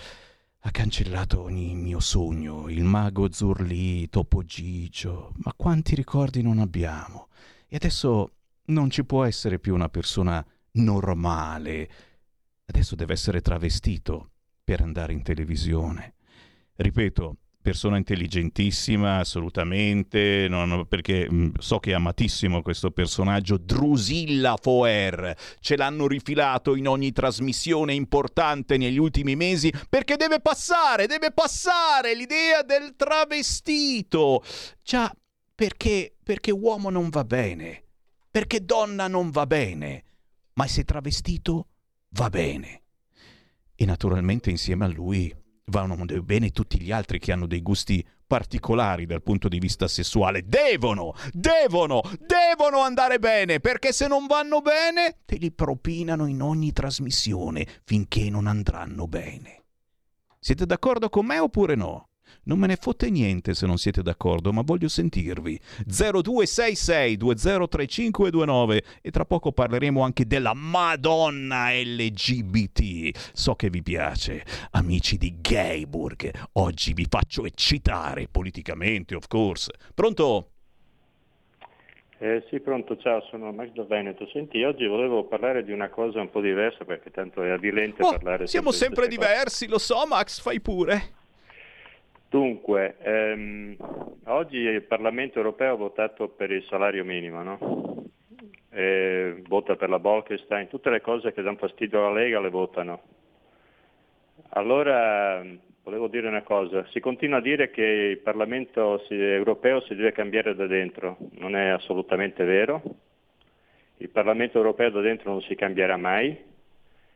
ha cancellato ogni mio sogno. Il Mago Zurli, Topo Gigio, ma quanti ricordi non abbiamo? E adesso non ci può essere più una persona normale. Adesso deve essere travestito per andare in televisione. Ripeto, persona intelligentissima, assolutamente, non, perché so che è amatissimo questo personaggio, Drusilla Foer. Ce l'hanno rifilato in ogni trasmissione importante negli ultimi mesi, perché deve passare, deve passare l'idea del travestito. Già, perché, perché uomo non va bene. Perché donna non va bene, ma se travestito va bene. E naturalmente insieme a lui vanno bene tutti gli altri che hanno dei gusti particolari dal punto di vista sessuale. Devono, devono, devono andare bene, perché se non vanno bene te li propinano in ogni trasmissione finché non andranno bene. Siete d'accordo con me oppure no? Non me ne fotte niente se non siete d'accordo, ma voglio sentirvi. zero due sei sei due zero tre cinque due nove. E tra poco parleremo anche della Madonna L G B T. So che vi piace, amici di Gayburg. Oggi vi faccio eccitare politicamente, of course. Pronto? Eh, sì, pronto, ciao, sono Max da Veneto. Senti, oggi volevo parlare di una cosa un po' diversa, perché tanto è avvilente oh, parlare. Siamo sempre, sempre diversi, lo so, Max, fai pure. Dunque, ehm, oggi il Parlamento europeo ha votato per il salario minimo, no? E vota per la Bolkestein, tutte le cose che danno fastidio alla Lega le votano. Allora, volevo dire una cosa, si continua a dire che il Parlamento europeo si deve cambiare da dentro, non è assolutamente vero, il Parlamento europeo da dentro non si cambierà mai,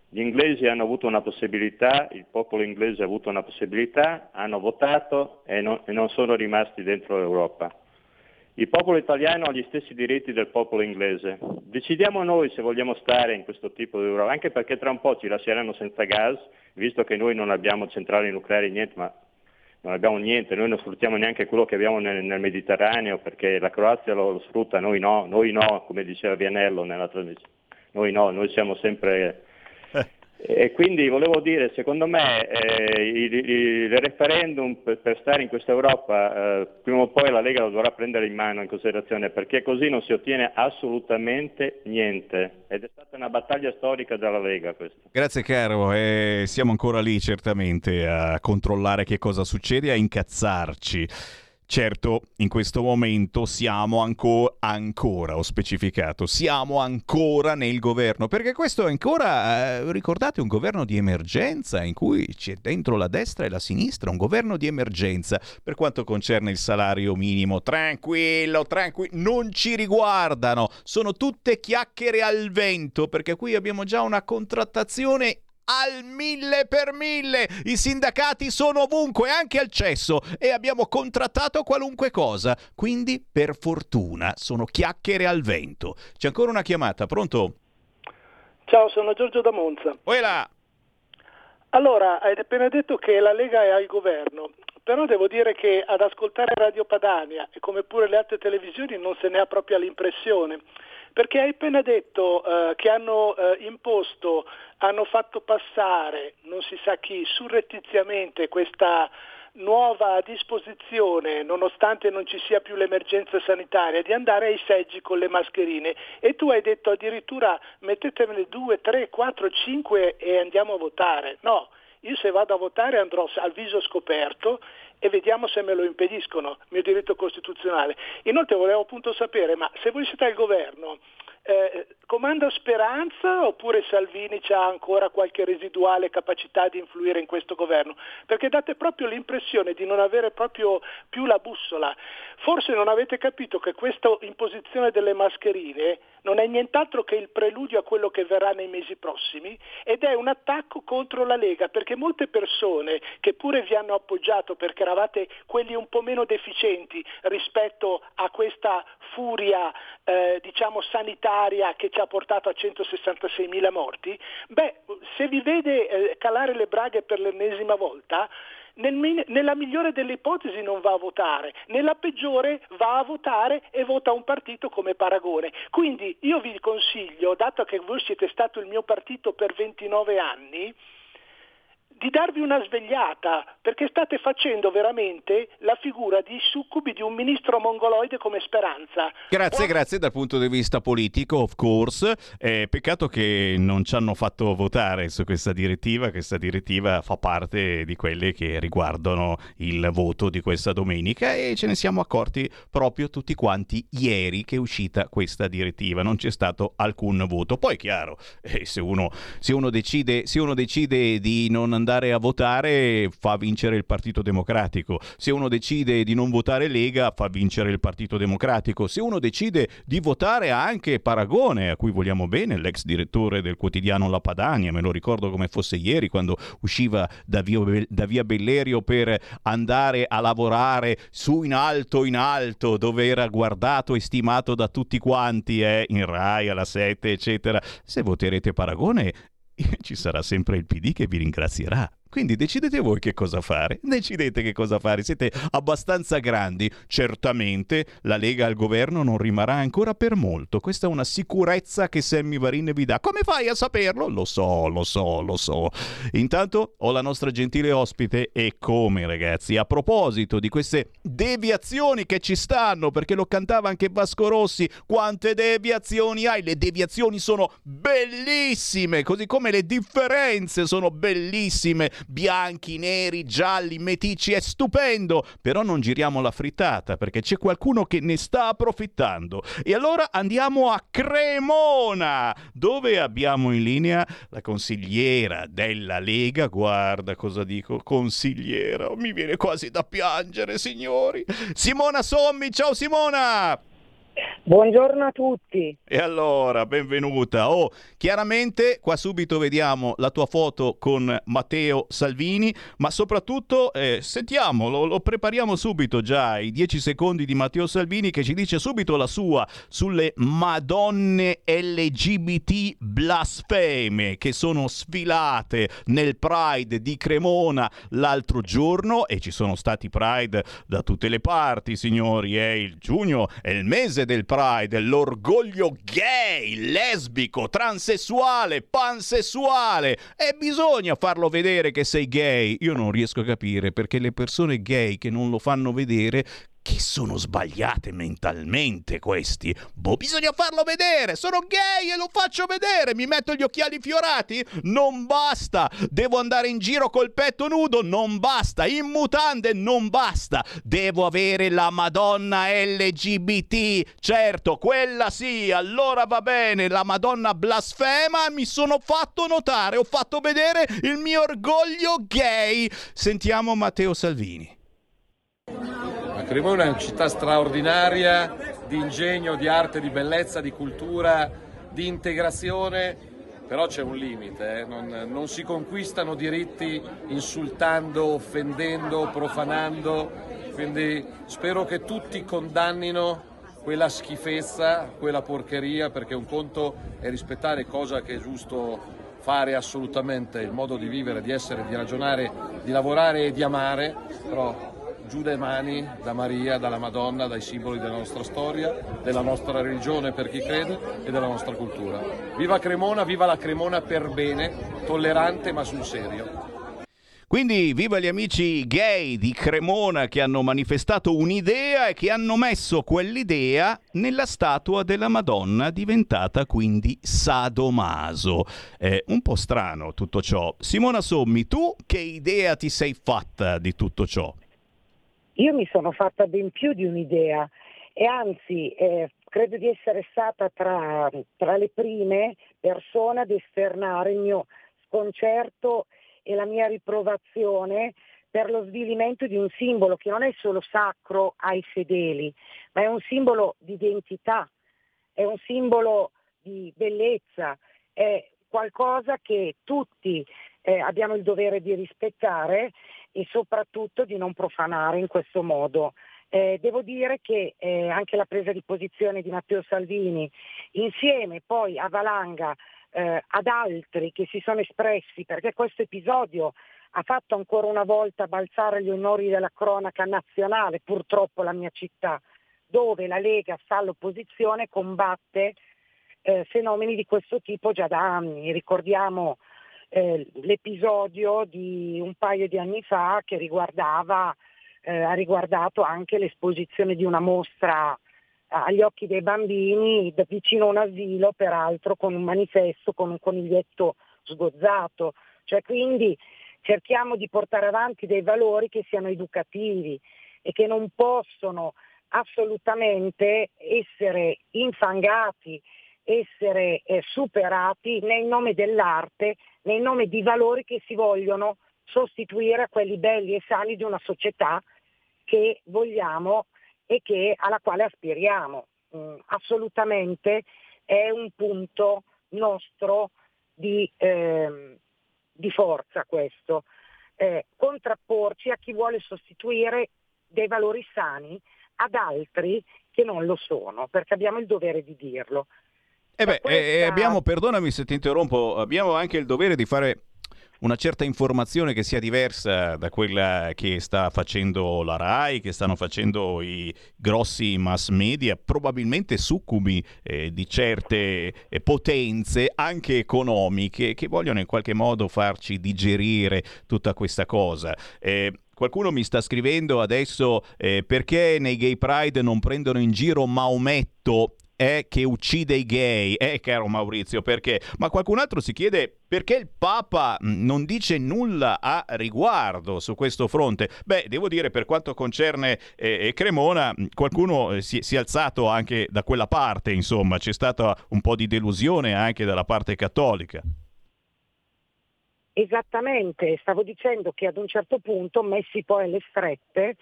gli inglesi hanno avuto una possibilità, il popolo inglese ha avuto una possibilità, hanno votato e non, e non sono rimasti dentro l'Europa. Il popolo italiano ha gli stessi diritti del popolo inglese. Decidiamo noi se vogliamo stare in questo tipo di Europa, anche perché tra un po' ci lasceranno senza gas, visto che noi non abbiamo centrali nucleari, niente, ma non abbiamo niente, noi non sfruttiamo neanche quello che abbiamo nel, nel Mediterraneo, perché la Croazia lo, lo sfrutta, noi no, noi no, come diceva Vianello nella trasmissione, noi no, noi siamo sempre... E quindi volevo dire, secondo me eh, il, il referendum per, per stare in questa Europa eh, prima o poi la Lega lo dovrà prendere in mano in considerazione, perché così non si ottiene assolutamente niente ed è stata una battaglia storica della Lega questa. Grazie caro, eh, siamo ancora lì certamente a controllare che cosa succede, a incazzarci. Certo, in questo momento siamo ancora, ancora, ho specificato, siamo ancora nel governo, perché questo è ancora, eh, ricordate, un governo di emergenza in cui c'è dentro la destra e la sinistra, un governo di emergenza. Per quanto concerne il salario minimo, tranquillo, tranquillo, non ci riguardano, sono tutte chiacchiere al vento, perché qui abbiamo già una contrattazione al mille per mille, i sindacati sono ovunque, anche al cesso, e abbiamo contrattato qualunque cosa, quindi per fortuna sono chiacchiere al vento. C'è ancora una chiamata, pronto? Ciao, sono Giorgio da Monza. Oela. Allora, hai appena detto che la Lega è al governo, però devo dire che ad ascoltare Radio Padania e come pure le altre televisioni non se ne ha proprio l'impressione, perché hai appena detto eh, che hanno eh, imposto, hanno fatto passare, non si sa chi, surrettiziamente questa nuova disposizione, nonostante non ci sia più l'emergenza sanitaria, di andare ai seggi con le mascherine. E tu hai detto addirittura mettetemele due, tre, quattro, cinque e andiamo a votare. No, io se vado a votare andrò al viso scoperto e vediamo se me lo impediscono, mio diritto costituzionale. Inoltre volevo appunto sapere, ma se voi siete al governo, eh, comanda Speranza oppure Salvini c'ha ancora qualche residuale capacità di influire in questo governo? Perché date proprio l'impressione di non avere proprio più la bussola. Forse non avete capito che questa imposizione delle mascherine non è nient'altro che il preludio a quello che verrà nei mesi prossimi ed è un attacco contro la Lega, perché molte persone che pure vi hanno appoggiato perché eravate quelli un po' meno deficienti rispetto a questa furia eh, diciamo sanitaria che ci ha portato a centosessantaseimila morti, beh, se vi vede eh, calare le braghe per l'ennesima volta, Nel, nella migliore delle ipotesi non va a votare, nella peggiore va a votare e vota un partito come Paragone. Quindi io vi consiglio, dato che voi siete stato il mio partito per ventinove anni, di darvi una svegliata, perché state facendo veramente la figura di succubi di un ministro mongoloide come Speranza. Grazie, Qua... grazie dal punto di vista politico, of course. Eh, peccato che non ci hanno fatto votare su questa direttiva. Questa direttiva fa parte di quelle che riguardano il voto di questa domenica e ce ne siamo accorti proprio tutti quanti ieri che è uscita questa direttiva. Non c'è stato alcun voto. Poi chiaro, eh, se, uno, se, uno decide, se uno decide di non andare andare a votare fa vincere il Partito Democratico, se uno decide di non votare Lega fa vincere il Partito Democratico, se uno decide di votare anche Paragone, a cui vogliamo bene, l'ex direttore del quotidiano La Padania, me lo ricordo come fosse ieri quando usciva da via, da via Bellerio per andare a lavorare su In Alto In Alto, dove era guardato e stimato da tutti quanti, eh, in Rai, alla sette eccetera, se voterete Paragone ci sarà sempre il P D che vi ringrazierà. Quindi decidete voi che cosa fare, decidete che cosa fare, siete abbastanza grandi. Certamente la Lega al governo non rimarrà ancora per molto, questa è una sicurezza che Sammy Varin vi dà. Come fai a saperlo? Lo so, lo so, lo so. Intanto ho la nostra gentile ospite e come ragazzi, a proposito di queste deviazioni che ci stanno, perché lo cantava anche Vasco Rossi, quante deviazioni hai? Le deviazioni sono bellissime, così come le differenze sono bellissime. Bianchi, neri, gialli, meticci, è stupendo, però non giriamo la frittata perché c'è qualcuno che ne sta approfittando. E allora andiamo a Cremona, dove abbiamo in linea la consigliera della Lega, guarda cosa dico, consigliera, mi viene quasi da piangere signori, Simona Sommi. Ciao Simona! Buongiorno a tutti. E allora, benvenuta. Oh, chiaramente qua subito vediamo la tua foto con Matteo Salvini, ma soprattutto eh, sentiamo, lo, lo prepariamo subito già, i dieci secondi di Matteo Salvini che ci dice subito la sua sulle madonne L G B T blasfeme che sono sfilate nel Pride di Cremona l'altro giorno, e ci sono stati Pride da tutte le parti, signori, eh, il giugno è il mese del Pride, l'orgoglio gay, lesbico, transessuale, pansessuale, e bisogna farlo vedere che sei gay. Io non riesco a capire perché le persone gay che non lo fanno vedere, che sono sbagliate mentalmente questi, boh, bisogna farlo vedere, sono gay e lo faccio vedere, mi metto gli occhiali fiorati, non basta, devo andare in giro col petto nudo, non basta, in mutande, non basta, devo avere la Madonna L G B T, certo, quella sì, allora va bene, la Madonna blasfema, mi sono fatto notare, ho fatto vedere il mio orgoglio gay. Sentiamo Matteo Salvini. La Cremona è una città straordinaria di ingegno, di arte, di bellezza, di cultura, di integrazione, però c'è un limite, eh? non, non si conquistano diritti insultando, offendendo, profanando, quindi spero che tutti condannino quella schifezza, quella porcheria, perché un conto è rispettare cosa che è giusto fare assolutamente, il modo di vivere, di essere, di ragionare, di lavorare e di amare, però giù dai mani, da Maria, dalla Madonna, dai simboli della nostra storia, della nostra religione per chi crede e della nostra cultura. Viva Cremona, viva la Cremona per bene, tollerante ma sul serio. Quindi viva gli amici gay di Cremona che hanno manifestato un'idea e che hanno messo quell'idea nella statua della Madonna, diventata quindi sadomaso. È un po' strano tutto ciò. Simona Sommi, tu che idea ti sei fatta di tutto ciò? Io mi sono fatta ben più di un'idea e anzi eh, credo di essere stata tra, tra le prime persone ad esternare il mio sconcerto e la mia riprovazione per lo svilimento di un simbolo che non è solo sacro ai fedeli, ma è un simbolo di identità, è un simbolo di bellezza, è qualcosa che tutti eh, abbiamo il dovere di rispettare e soprattutto di non profanare in questo modo. Eh, devo dire che eh, anche la presa di posizione di Matteo Salvini, insieme poi a valanga eh, ad altri che si sono espressi, perché questo episodio ha fatto ancora una volta balzare gli onori della cronaca nazionale, purtroppo la mia città, dove la Lega sta all'opposizione, combatte eh, fenomeni di questo tipo già da anni. Ricordiamo Eh, l'episodio di un paio di anni fa che riguardava eh, ha riguardato anche l'esposizione di una mostra agli occhi dei bambini da vicino a un asilo, peraltro con un manifesto con un coniglietto sgozzato, cioè quindi cerchiamo di portare avanti dei valori che siano educativi e che non possono assolutamente essere infangati, essere eh, superati né in nome dell'arte, nei nomi di valori che si vogliono sostituire a quelli belli e sani di una società che vogliamo e che, alla quale aspiriamo. Mm, assolutamente è un punto nostro di, eh, di forza questo, eh, contrapporci a chi vuole sostituire dei valori sani ad altri che non lo sono, perché abbiamo il dovere di dirlo. E eh beh, questa... eh, abbiamo, perdonami se ti interrompo, abbiamo anche il dovere di fare una certa informazione che sia diversa da quella che sta facendo la RAI, che stanno facendo i grossi mass media, probabilmente succubi eh, di certe eh, potenze anche economiche che vogliono in qualche modo farci digerire tutta questa cosa. Eh, Qualcuno mi sta scrivendo adesso eh, perché nei Gay Pride non prendono in giro Maometto eh, che uccide i gay. Eh, caro Maurizio, perché? Ma qualcun altro si chiede perché il Papa non dice nulla a riguardo su questo fronte. Beh, devo dire, per quanto concerne eh, Cremona, qualcuno si, si è alzato anche da quella parte, insomma. C'è stata un po' di delusione anche dalla parte cattolica. Esattamente, stavo dicendo che ad un certo punto, messi poi alle strette,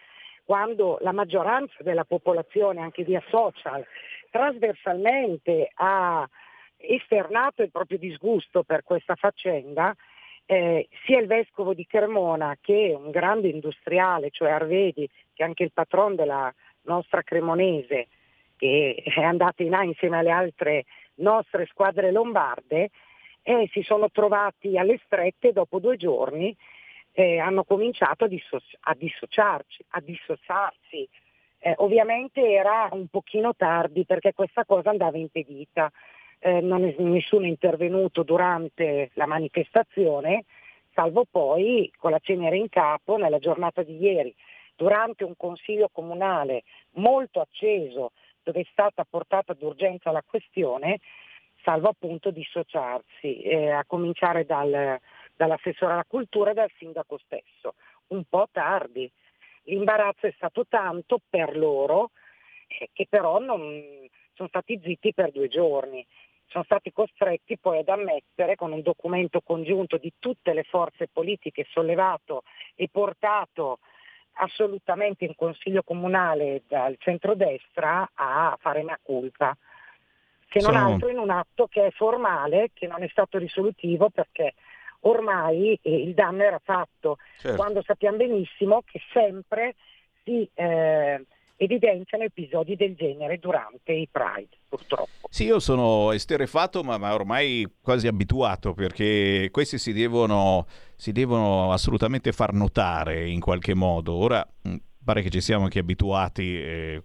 quando la maggioranza della popolazione, anche via social, trasversalmente ha esternato il proprio disgusto per questa faccenda, eh, sia il vescovo di Cremona che un grande industriale, cioè Arvedi, che è anche il patron della nostra cremonese, che è andata in A insieme alle altre nostre squadre lombarde, e si sono trovati alle strette. Dopo due giorni eh, hanno cominciato a, dissoci- a dissociarci, a dissociarsi. Eh, ovviamente era un pochino tardi, perché questa cosa andava impedita, eh, non è, nessuno è intervenuto durante la manifestazione, salvo poi con la cenere in capo nella giornata di ieri, durante un consiglio comunale molto acceso, dove è stata portata d'urgenza la questione, salvo appunto dissociarsi, eh, a cominciare dal, dall'assessore alla cultura e dal sindaco stesso, un po' tardi. L'imbarazzo è stato tanto per loro, eh, che però non, sono stati zitti per due giorni, sono stati costretti poi ad ammettere, con un documento congiunto di tutte le forze politiche sollevato e portato assolutamente in consiglio comunale dal centrodestra, a fare mea culpa. Che non altro in un atto che è formale, che non è stato risolutivo, perché ormai il danno era fatto, certo. Quando sappiamo benissimo che sempre si eh, evidenziano episodi del genere durante i Pride, purtroppo. Sì, io sono esterrefatto, ma, ma ormai quasi abituato, perché questi si devono, si devono assolutamente far notare in qualche modo. Ora mh, pare che ci siamo anche abituati... Eh,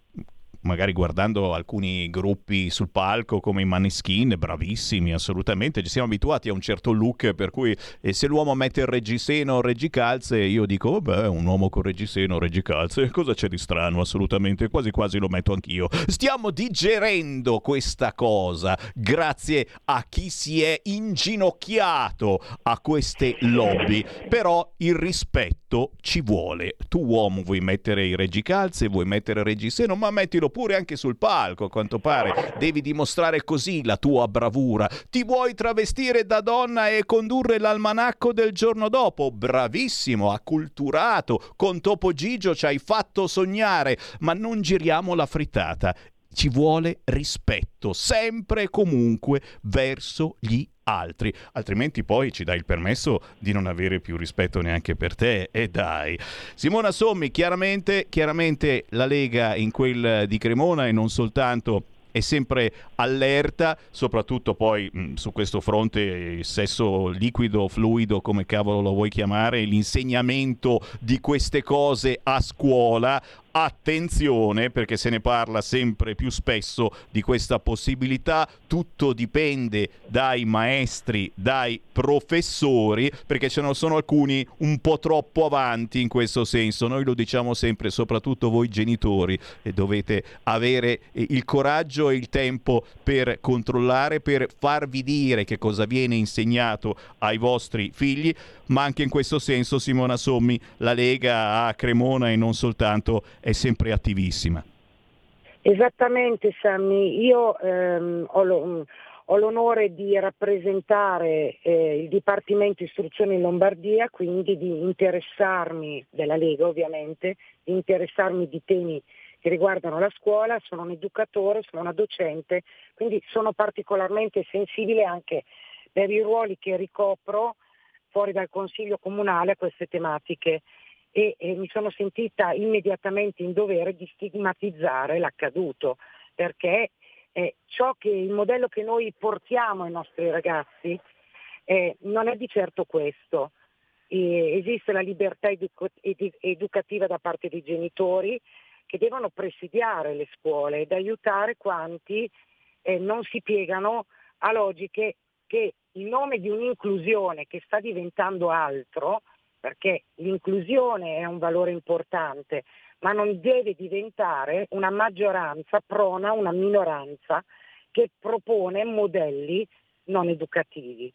magari guardando alcuni gruppi sul palco come i Maneskin, bravissimi assolutamente, ci siamo abituati a un certo look, per cui eh, se l'uomo mette il reggiseno o reggicalze, io dico oh beh, un uomo con reggiseno o reggicalze, cosa c'è di strano? Assolutamente, quasi quasi lo metto anch'io. Stiamo digerendo questa cosa grazie a chi si è inginocchiato a queste lobby, però il rispetto ci vuole. Tu uomo vuoi mettere i reggicalze, vuoi mettere il reggiseno, ma mettilo pure anche sul palco, a quanto pare devi dimostrare così la tua bravura. Ti vuoi travestire da donna e condurre l'almanacco del giorno dopo? Bravissimo, acculturato, con Topo Gigio ci hai fatto sognare, ma non giriamo la frittata. Ci vuole rispetto, sempre e comunque, verso gli altri, altrimenti poi ci dai il permesso di non avere più rispetto neanche per te. E dai, Simona Sommi, chiaramente, chiaramente la Lega in quel di Cremona e non soltanto è sempre allerta, soprattutto poi mh, su questo fronte, il sesso liquido, fluido, come cavolo lo vuoi chiamare, l'insegnamento di queste cose a scuola. Attenzione, perché se ne parla sempre più spesso di questa possibilità, tutto dipende dai maestri, dai professori, perché ce ne sono alcuni un po' troppo avanti in questo senso. Noi lo diciamo sempre, soprattutto voi genitori, e dovete avere il coraggio e il tempo per controllare, per farvi dire che cosa viene insegnato ai vostri figli. Ma anche in questo senso, Simona Sommi, la Lega a Cremona e non soltanto è sempre attivissima. Esattamente, Sammy. Io ehm, ho, Ho l'onore di rappresentare eh, il Dipartimento Istruzione in Lombardia, quindi di interessarmi, della Lega ovviamente, di interessarmi di temi che riguardano la scuola. Sono un educatore, sono una docente, quindi sono particolarmente sensibile anche per i ruoli che ricopro fuori dal Consiglio Comunale a queste tematiche e, e mi sono sentita immediatamente in dovere di stigmatizzare l'accaduto, perché Eh, ciò che il modello che noi portiamo ai nostri ragazzi eh, non è di certo questo. Eh, esiste la libertà educ- ed- educativa da parte dei genitori, che devono presidiare le scuole ed aiutare quanti eh, non si piegano a logiche che in nome di un'inclusione che sta diventando altro, perché l'inclusione è un valore importante, ma non deve diventare una maggioranza prona a una minoranza che propone modelli non educativi.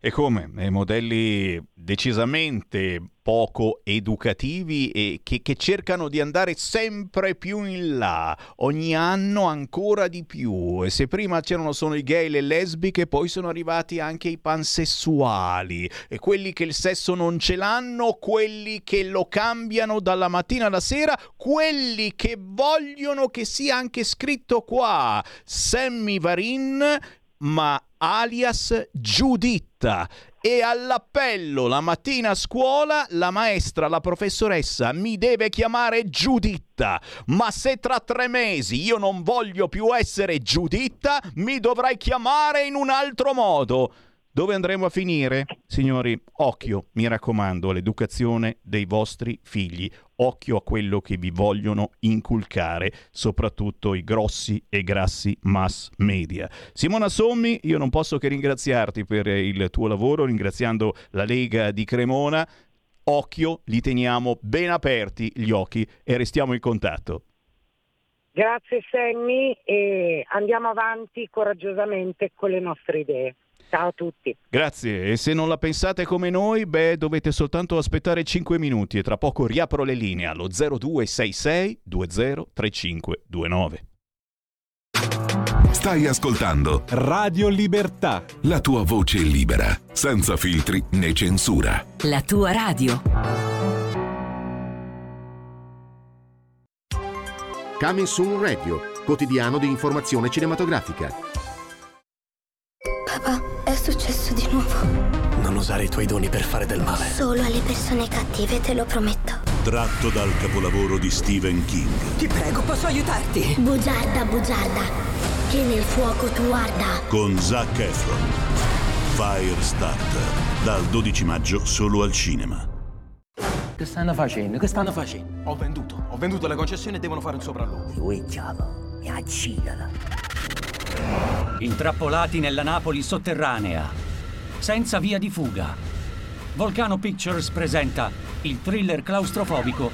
E come? E modelli decisamente poco educativi e che, che cercano di andare sempre più in là, ogni anno ancora di più. E se prima c'erano solo i gay e le lesbiche, poi sono arrivati anche i pansessuali e quelli che il sesso non ce l'hanno, quelli che lo cambiano dalla mattina alla sera, quelli che vogliono che sia anche scritto qua Sammy Varin, ma alias Giuditta. E all'appello la mattina a scuola la maestra, la professoressa mi deve chiamare Giuditta, ma se tra tre mesi io non voglio più essere Giuditta mi dovrai chiamare in un altro modo. Dove andremo a finire? Signori, occhio, mi raccomando, all'educazione dei vostri figli. Occhio a quello che vi vogliono inculcare, soprattutto i grossi e grassi mass media. Simona Sommi, io non posso che ringraziarti per il tuo lavoro, ringraziando la Lega di Cremona. Occhio, li teniamo ben aperti gli occhi e restiamo in contatto. Grazie Sammy, e andiamo avanti coraggiosamente con le nostre idee. Ciao a tutti. Grazie, e se non la pensate come noi, beh, dovete soltanto aspettare cinque minuti e tra poco riapro le linee allo zero due sei sei due zero tre cinque due nove. Stai ascoltando Radio Libertà, la tua voce libera, senza filtri né censura. La tua radio. Coming Soon Radio, quotidiano di informazione cinematografica. Papà, è successo di nuovo. Non usare i tuoi doni per fare del male. Solo alle persone cattive, te lo prometto. Tratto dal capolavoro di Stephen King. Ti prego, posso aiutarti? Bugiarda, bugiarda, che nel fuoco tu guarda. Con Zac Efron. Firestarter. Dal dodici maggio solo al cinema. Che stanno facendo? Che stanno facendo? Ho venduto. Ho venduto la concessione e devono fare un sopralluogo. Lui, ciao, mi accidala. Intrappolati nella Napoli sotterranea, senza via di fuga. Volcano Pictures presenta il thriller claustrofobico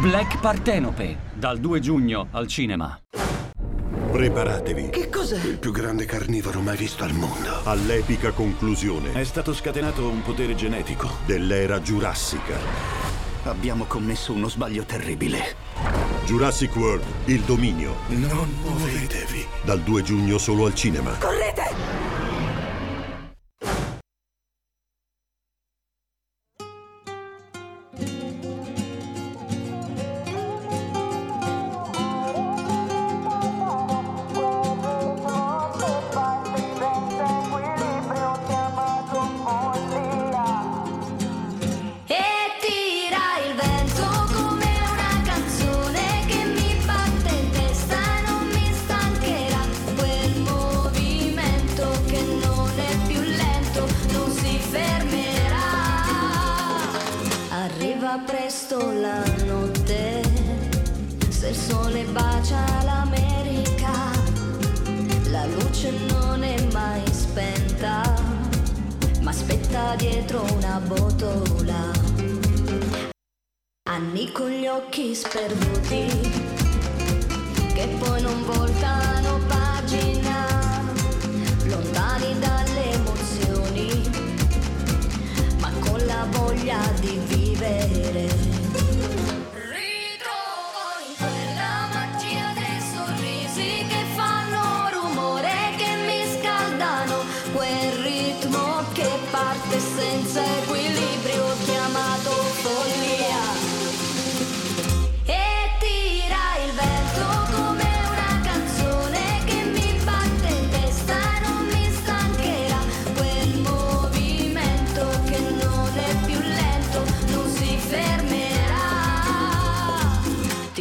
Black Partenope, dal due giugno al cinema. Preparatevi. Che cos'è? Il più grande carnivoro mai visto al mondo. All'epica conclusione è stato scatenato un potere genetico dell'era giurassica. Abbiamo commesso uno sbaglio terribile. Jurassic World, il dominio. Non muovetevi. Dal due giugno solo al cinema. Correte! Ritrovo in quella magia dei sorrisi che fanno rumore che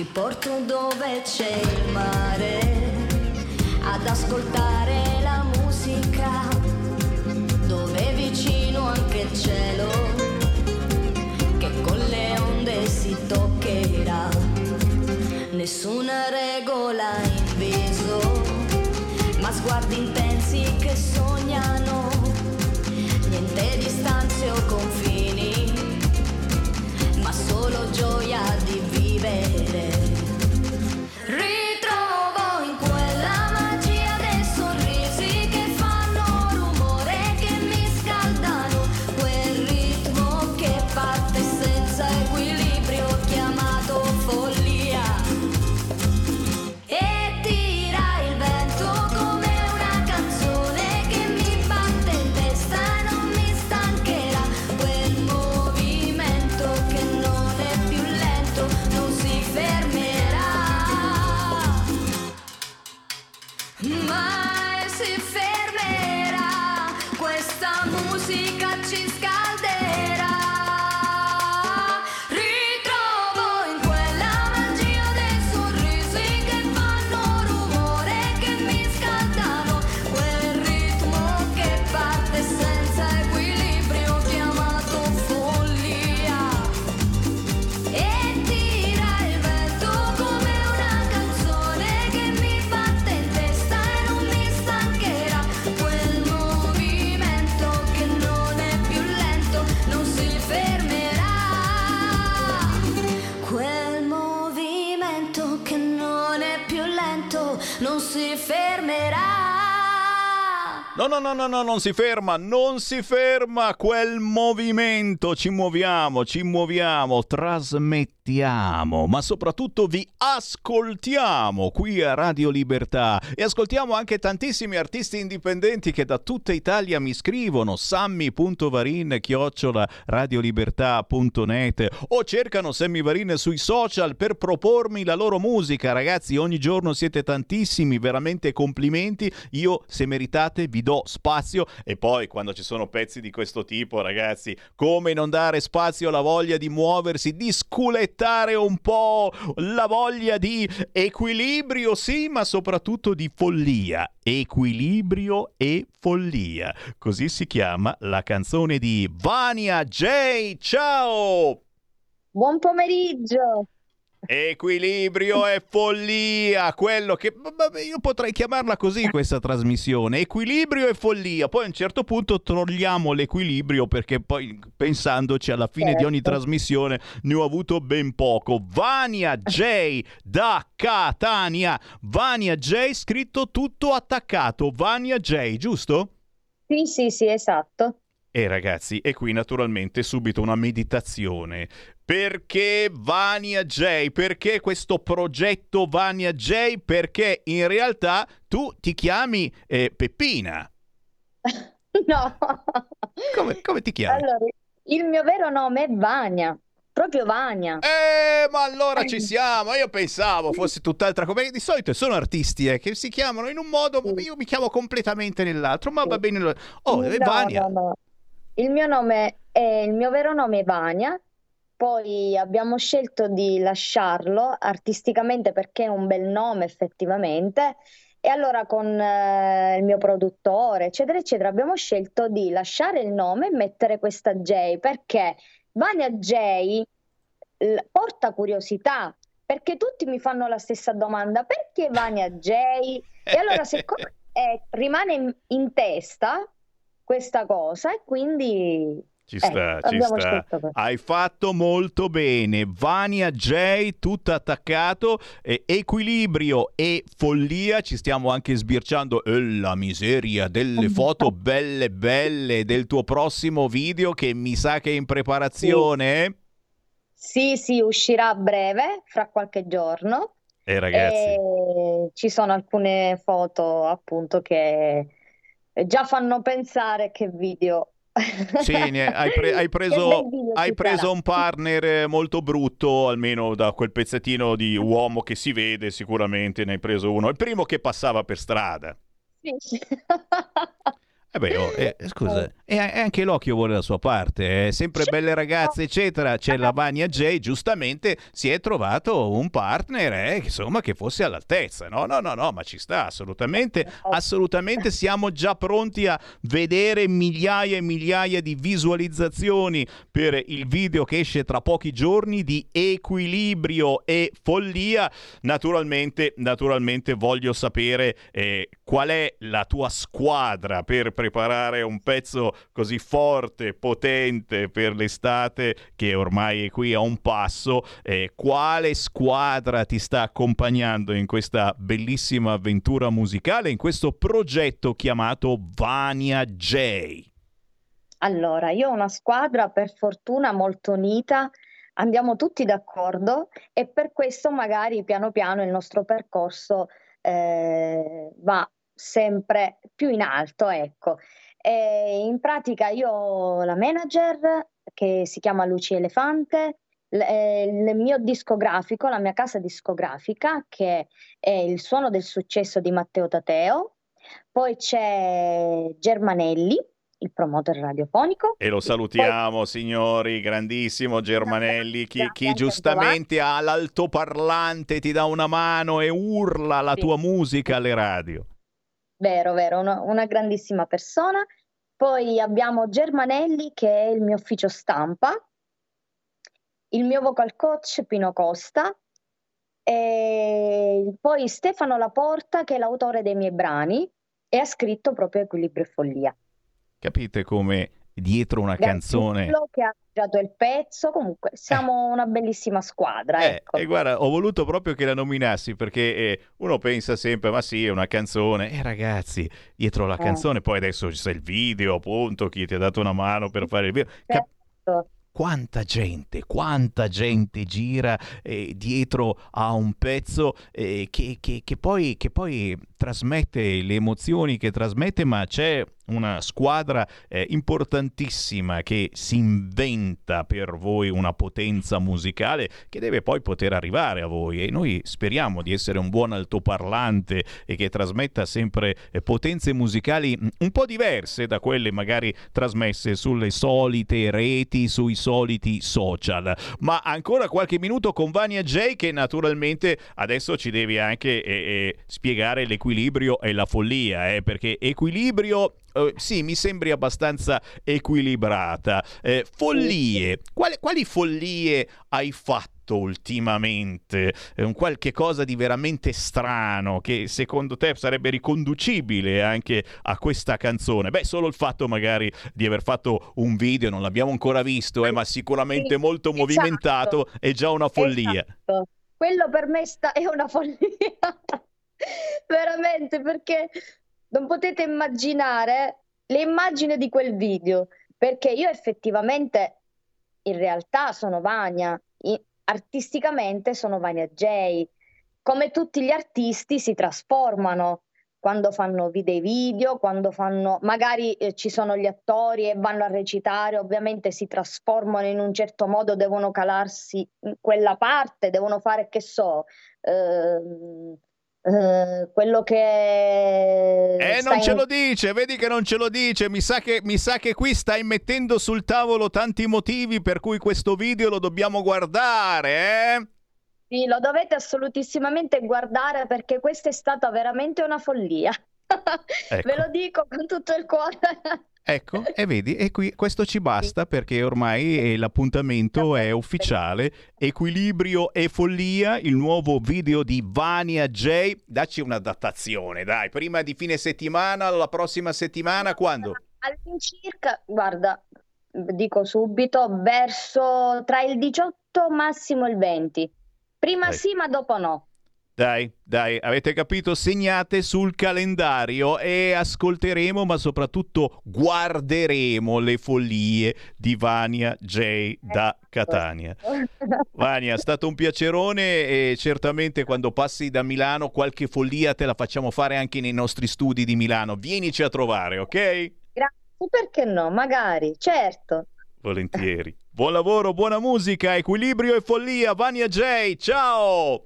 Ti porto dove c'è il mare, ad ascoltare la musica, dove è vicino anche il cielo, che con le onde si toccherà. Nessuna regola in viso, ma sguardi intensi che sognano, niente distanze o confini, ma solo gioia di vivere. No, no, no, no, no, non si ferma, non si ferma quel movimento, ci muoviamo, ci muoviamo, trasmettiamo, ma soprattutto vi ascoltiamo qui a Radio Libertà e ascoltiamo anche tantissimi artisti indipendenti che da tutta Italia mi scrivono, sammy punto varin chiocciola radiolibertà punto net, o cercano Sammy Varin sui social per propormi la loro musica. Ragazzi, ogni giorno siete tantissimi, veramente complimenti, io se meritate vi do spazio e poi quando ci sono pezzi di questo tipo, ragazzi, come non dare spazio alla voglia di muoversi, di sculettare un po', la voglia di equilibrio, sì, ma soprattutto di follia. Equilibrio e follia, così si chiama la canzone di Vania J. Ciao! Buon pomeriggio! Equilibrio e follia, quello che io potrei chiamarla così questa trasmissione, equilibrio e follia, poi a un certo punto togliamo l'equilibrio perché poi pensandoci alla fine certo. Di ogni trasmissione ne ho avuto ben poco. Vania J da Catania, Vania J scritto tutto attaccato, Vania J, giusto? Sì, sì, sì, esatto. E ragazzi, e qui naturalmente subito una meditazione. Perché Vania J? Perché questo progetto Vania J? Perché in realtà tu ti chiami eh, Peppina. No. Come, come ti chiami? Allora, il mio vero nome è Vania. Proprio Vania. Eh, ma allora ci siamo. Io pensavo fosse tutt'altra cosa. Di solito sono artisti eh, che si chiamano in un modo, sì. Io mi chiamo completamente nell'altro, ma sì. Va bene. Oh, no, Vania. No, no. Il mio nome è, il mio vero nome è Vania. Poi abbiamo scelto di lasciarlo artisticamente perché è un bel nome effettivamente e allora con eh, il mio produttore eccetera eccetera abbiamo scelto di lasciare il nome e mettere questa J perché Vania J l- porta curiosità perché tutti mi fanno la stessa domanda perché Vania J e allora siccome eh, rimane in-, in testa questa cosa e quindi... Ci sta, eh, ci sta. Hai fatto molto bene. Vania J, tutto attaccato, eh, equilibrio e follia. Ci stiamo anche sbirciando eh, la miseria delle foto belle belle del tuo prossimo video che mi sa che è in preparazione. Sì, sì, sì, uscirà a breve, fra qualche giorno. Eh, ragazzi. E ragazzi, ci sono alcune foto appunto che già fanno pensare che video... Sì, hai, pre- hai preso, hai preso un partner molto brutto, almeno da quel pezzettino di uomo che si vede sicuramente ne hai preso uno, il primo che passava per strada. Sì. Eh beh, oh, eh, scusa, e eh, anche l'occhio vuole la sua parte, eh. Sempre belle ragazze eccetera, c'è la Vania J, giustamente si è trovato un partner eh, insomma che fosse all'altezza, no no no no, ma ci sta assolutamente, assolutamente siamo già pronti a vedere migliaia e migliaia di visualizzazioni per il video che esce tra pochi giorni di Equilibrio e Follia. Naturalmente, naturalmente voglio sapere eh, qual è la tua squadra per preparare un pezzo così forte, potente per l'estate che ormai è qui a un passo. Eh, quale squadra ti sta accompagnando in questa bellissima avventura musicale, in questo progetto chiamato Vania J? Allora, io ho una squadra per fortuna molto unita, andiamo tutti d'accordo e per questo magari piano piano il nostro percorso eh, va sempre più in alto, ecco. E in pratica io ho la manager che si chiama Luci Elefante, l- il mio discografico, la mia casa discografica che è Il Suono del Successo di Matteo Tateo, poi c'è Germanelli, il promoter radiofonico, e lo salutiamo. Poi... signori, grandissimo Germanelli, chi, chi giustamente ha l'altoparlante ti dà una mano e urla la sì. tua musica alle radio. Vero, vero, una, una grandissima persona. Poi abbiamo Germanelli che è il mio ufficio stampa, il mio vocal coach Pino Costa, e poi Stefano Laporta che è l'autore dei miei brani e ha scritto proprio Equilibrio e Follia. Capite come dietro una Grazie canzone... che ha girato il pezzo, comunque siamo eh. una bellissima squadra. Eh, ecco. E guarda, ho voluto proprio che la nominassi perché eh, uno pensa sempre, ma sì, è una canzone. E eh, ragazzi, dietro la eh. canzone, poi adesso c'è il video, appunto, chi ti ha dato una mano per fare il video... Certo. Cap- Quanta gente, quanta gente gira eh, dietro a un pezzo eh, che, che, che, poi, che poi trasmette le emozioni che trasmette, ma c'è una squadra eh, importantissima che si inventa per voi una potenza musicale che deve poi poter arrivare a voi, e noi speriamo di essere un buon altoparlante e che trasmetta sempre eh, potenze musicali un po' diverse da quelle magari trasmesse sulle solite reti, sui soliti social. Ma ancora qualche minuto con Vania J, che naturalmente adesso ci devi anche eh, eh, spiegare l'equilibrio e la follia, eh, perché equilibrio eh, sì, mi sembri abbastanza equilibrata. Eh, follie, quali, quali follie hai fatto ultimamente? Eh, un qualche cosa di veramente strano che secondo te sarebbe riconducibile anche a questa canzone? Beh, solo il fatto magari di aver fatto un video, non l'abbiamo ancora visto, eh, ma sicuramente molto esatto. movimentato, è già una follia. Esatto. Quello per me sta- è una follia. Veramente, perché non potete immaginare le immagini di quel video, perché io effettivamente in realtà sono Vania, artisticamente sono Vania J, come tutti gli artisti si trasformano quando fanno dei video, quando fanno magari eh, ci sono gli attori e vanno a recitare, ovviamente si trasformano in un certo modo, devono calarsi in quella parte, devono fare che so eh, Uh, quello che eh non in... ce lo dice, vedi che non ce lo dice, mi sa che, mi sa che qui stai mettendo sul tavolo tanti motivi per cui questo video lo dobbiamo guardare, eh? Sì, lo dovete assolutissimamente guardare perché questa è stata veramente una follia. Ecco. Ve lo dico con tutto il cuore. Ecco, e vedi, e qui questo ci basta perché ormai l'appuntamento è ufficiale. Equilibrio e Follia, il nuovo video di Vania J. Dacci una datazione, dai, prima di fine settimana, la prossima settimana, quando? All'incirca, guarda, dico subito, verso tra il diciotto massimo il venti. Prima dai. Sì, ma dopo no. Dai, dai, avete capito? Segnate sul calendario e ascolteremo, ma soprattutto guarderemo le follie di Vania J da Catania. Vania, è stato un piacerone e certamente quando passi da Milano qualche follia te la facciamo fare anche nei nostri studi di Milano. Vienici a trovare, ok? Grazie, perché no? Magari, certo. Volentieri. Buon lavoro, buona musica, Equilibrio e Follia, Vania J, ciao!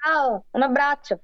Ciao, un abbraccio.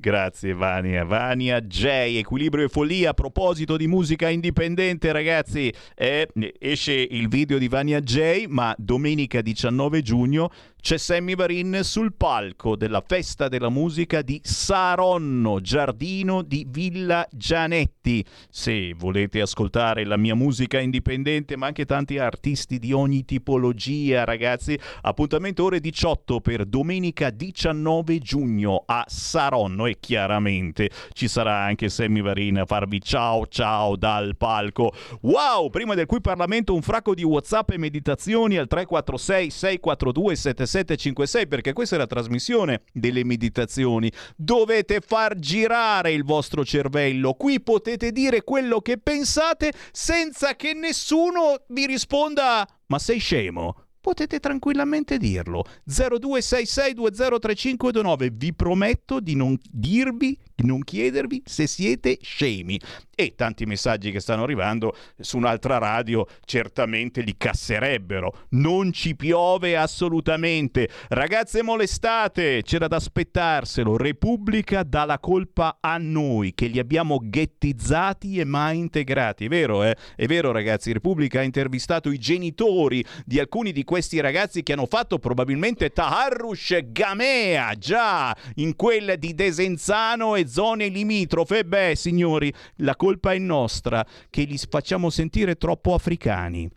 Grazie Vania, Vania J, Equilibrio e Follia. A proposito di musica indipendente, ragazzi, eh, esce il video di Vania J, ma domenica diciannove giugno c'è Sammy Varin sul palco della Festa della Musica di Saronno, giardino di Villa Gianetti. Se volete ascoltare la mia musica indipendente, ma anche tanti artisti di ogni tipologia, ragazzi, appuntamento ore diciotto per domenica diciannove giugno a Saronno. E chiaramente ci sarà anche Sammy Varin a farvi ciao ciao dal palco. Wow! Prima del cui Parlamento un fracco di WhatsApp e meditazioni al tre quattro sei sei quattro due sette sette cinque sei, perché questa è la trasmissione delle meditazioni. Dovete far girare il vostro cervello. Qui potete dire quello che pensate senza che nessuno vi risponda ma sei scemo. Potete tranquillamente dirlo. zero due sei sei due zero tre cinque due nove. Vi prometto di non dirvi, di non chiedervi se siete scemi. E tanti messaggi che stanno arrivando su un'altra radio certamente li casserebbero. Non ci piove assolutamente. Ragazze molestate, c'era da aspettarselo. Repubblica dà la colpa a noi che li abbiamo ghettizzati e mai integrati. Vero, eh? È vero, ragazzi. Repubblica ha intervistato i genitori di alcuni di questi questi ragazzi che hanno fatto probabilmente taharrush gamea già in quella di Desenzano e zone limitrofe. Beh, signori, la colpa è nostra che li facciamo sentire troppo africani.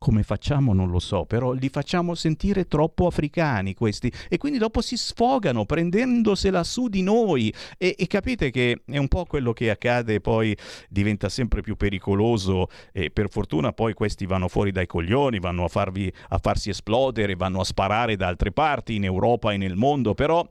Come facciamo non lo so, però li facciamo sentire troppo africani questi, e quindi dopo si sfogano prendendosela su di noi e, e capite che è un po' quello che accade, poi diventa sempre più pericoloso e per fortuna poi questi vanno fuori dai coglioni, vanno a, farvi, a farsi esplodere, vanno a sparare da altre parti in Europa e nel mondo, però...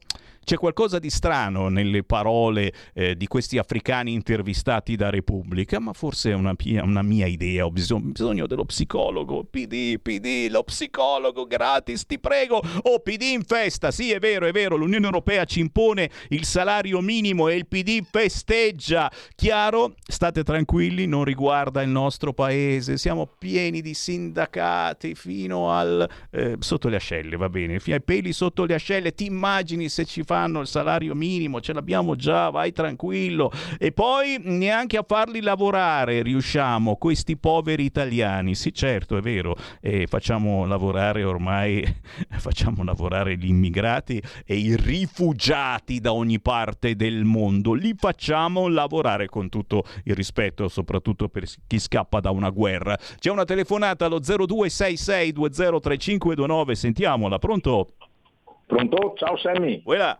C'è qualcosa di strano nelle parole eh, di questi africani intervistati da Repubblica, ma forse è una, una mia idea, ho bisogno, bisogno dello psicologo, P D, P D, lo psicologo gratis, ti prego, oh P D in festa, sì è vero, è vero, l'Unione Europea ci impone il salario minimo e il P D festeggia, chiaro? State tranquilli, non riguarda il nostro paese, siamo pieni di sindacati fino al... Eh, sotto le ascelle, va bene, fino ai peli sotto le ascelle, ti immagini se ci fa il salario minimo, ce l'abbiamo già, vai tranquillo, e poi neanche a farli lavorare riusciamo questi poveri italiani, sì certo è vero, e facciamo lavorare ormai facciamo lavorare gli immigrati e i rifugiati da ogni parte del mondo, li facciamo lavorare, con tutto il rispetto soprattutto per chi scappa da una guerra. C'è una telefonata allo zero due sei sei due zero tre cinque due nove, sentiamola. Pronto? Pronto? Ciao Sammy. Uela.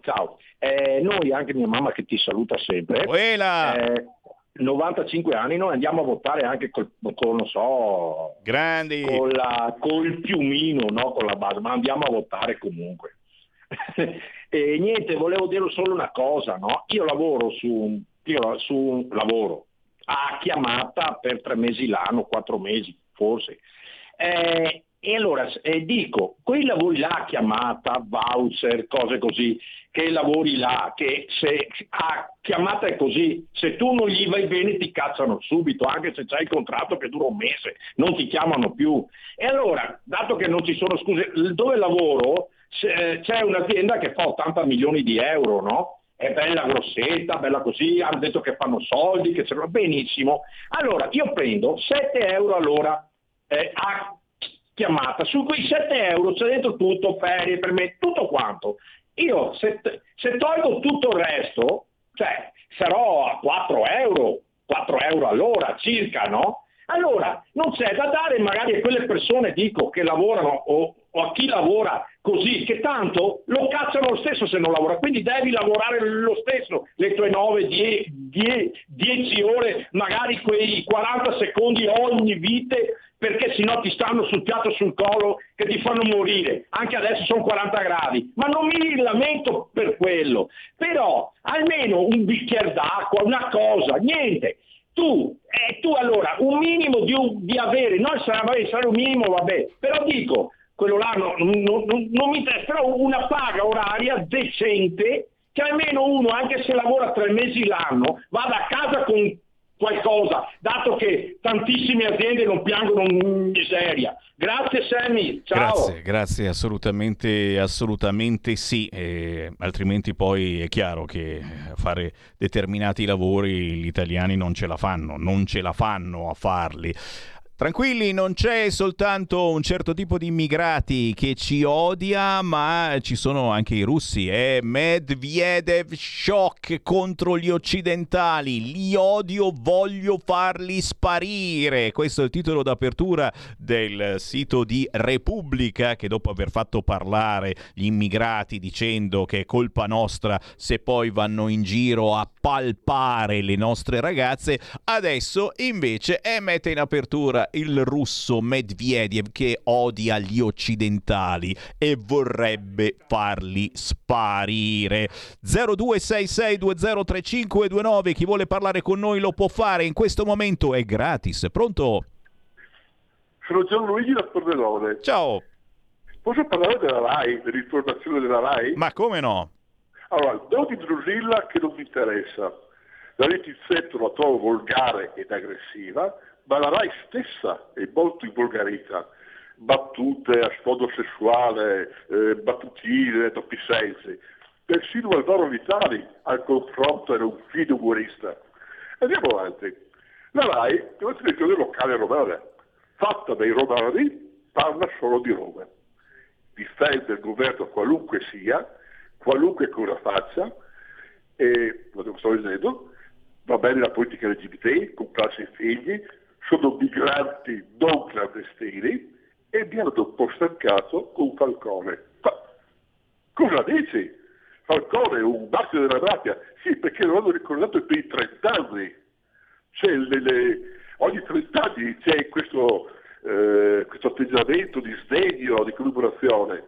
Ciao. Eh, noi, anche mia mamma che ti saluta sempre. Uela. Eh, novantacinque anni, noi andiamo a votare anche col, col non so, grandi. Con la, col piumino, no? Con la base, ma andiamo a votare comunque. E niente, volevo dire solo una cosa, no? Io lavoro su, io su un lavoro a chiamata per tre mesi l'anno, quattro mesi forse. Eh, E allora eh, dico, quei lavori là, chiamata, voucher, cose così, che lavori là, che se a chiamata è così, se tu non gli vai bene ti cacciano subito, anche se c'hai il contratto che dura un mese, non ti chiamano più. E allora, dato che non ci sono scuse, dove lavoro c'è un'azienda che fa ottanta milioni di euro, no? È bella grossetta, bella così, hanno detto che fanno soldi, che ce l'ha benissimo. Allora, io prendo sette euro all'ora eh, a chiamata, su quei sette euro c'è dentro tutto, ferie, per me, tutto quanto. Io se, se tolgo tutto il resto, cioè sarò a quattro euro, quattro euro all'ora circa, no? Allora non c'è da dare magari a quelle persone, dico, che lavorano o, o a chi lavora così, che tanto lo cacciano lo stesso se non lavora, quindi devi lavorare lo stesso, le tue nove, dieci ore, magari quei quaranta secondi ogni vite, perché sennò ti stanno sul piatto sul collo che ti fanno morire, anche adesso sono quaranta gradi, ma non mi lamento per quello, però almeno un bicchiere d'acqua, una cosa, niente, tu, eh, tu allora un minimo di, di avere, no sarà, vabbè, sarà un minimo, vabbè, però dico, quello là no, no, no, non mi interessa, però una paga oraria decente, che almeno uno, anche se lavora tre mesi l'anno, vada a casa con qualcosa, dato che tantissime aziende non piangono miseria. Grazie Sammy, ciao. Grazie, grazie, assolutamente, assolutamente sì, eh, altrimenti poi è chiaro che fare determinati lavori gli italiani non ce la fanno, non ce la fanno a farli. Tranquilli, non c'è soltanto un certo tipo di immigrati che ci odia, ma ci sono anche i russi. È eh? Medvedev shock contro gli occidentali. Li odio, voglio farli sparire. Questo è il titolo d'apertura del sito di Repubblica, che dopo aver fatto parlare gli immigrati dicendo che è colpa nostra se poi vanno in giro a palpare le nostre ragazze, adesso invece è mette in apertura il russo Medvedev che odia gli occidentali e vorrebbe farli sparire. zero due sei sei due zero tre cinque due nove, chi vuole parlare con noi lo può fare, in questo momento è gratis. Pronto? Sono Gianluigi da Pordenone. Ciao. Posso parlare della RAI, dell'informazione della RAI? Ma come no? Allora, do di Drusilla che non mi interessa. La Letizzetto la trovo volgare ed aggressiva, ma la RAI stessa è molto invulgarita, battute a sfondo sessuale, eh, battutine, doppi sensi, persino Alvaro Vitali al confronto era un fido umorista. Andiamo avanti. La RAI è una televisione locale romana, fatta dai romani, parla solo di Roma. Difende il governo qualunque sia, qualunque cosa faccia, e lo sto dicendo, va bene la politica L G B T, comprarsi i figli, sono migranti non clandestini e mi hanno un po' stancato con Falcone. Ma cosa dici? Falcone è un bacio della mafia? Sì, perché lo hanno ricordato per i trent'anni. Cioè, le, le... ogni trent'anni c'è questo, eh, questo atteggiamento di sdegno, di collaborazione.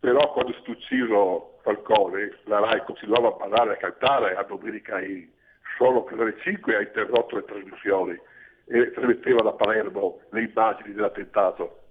Però quando è stato ucciso Falcone, la RAI continuava a parlare, a cantare, a domenica i solo Canale cinque ha interrotto le trasmissioni e trasmetteva da Palermo le immagini dell'attentato.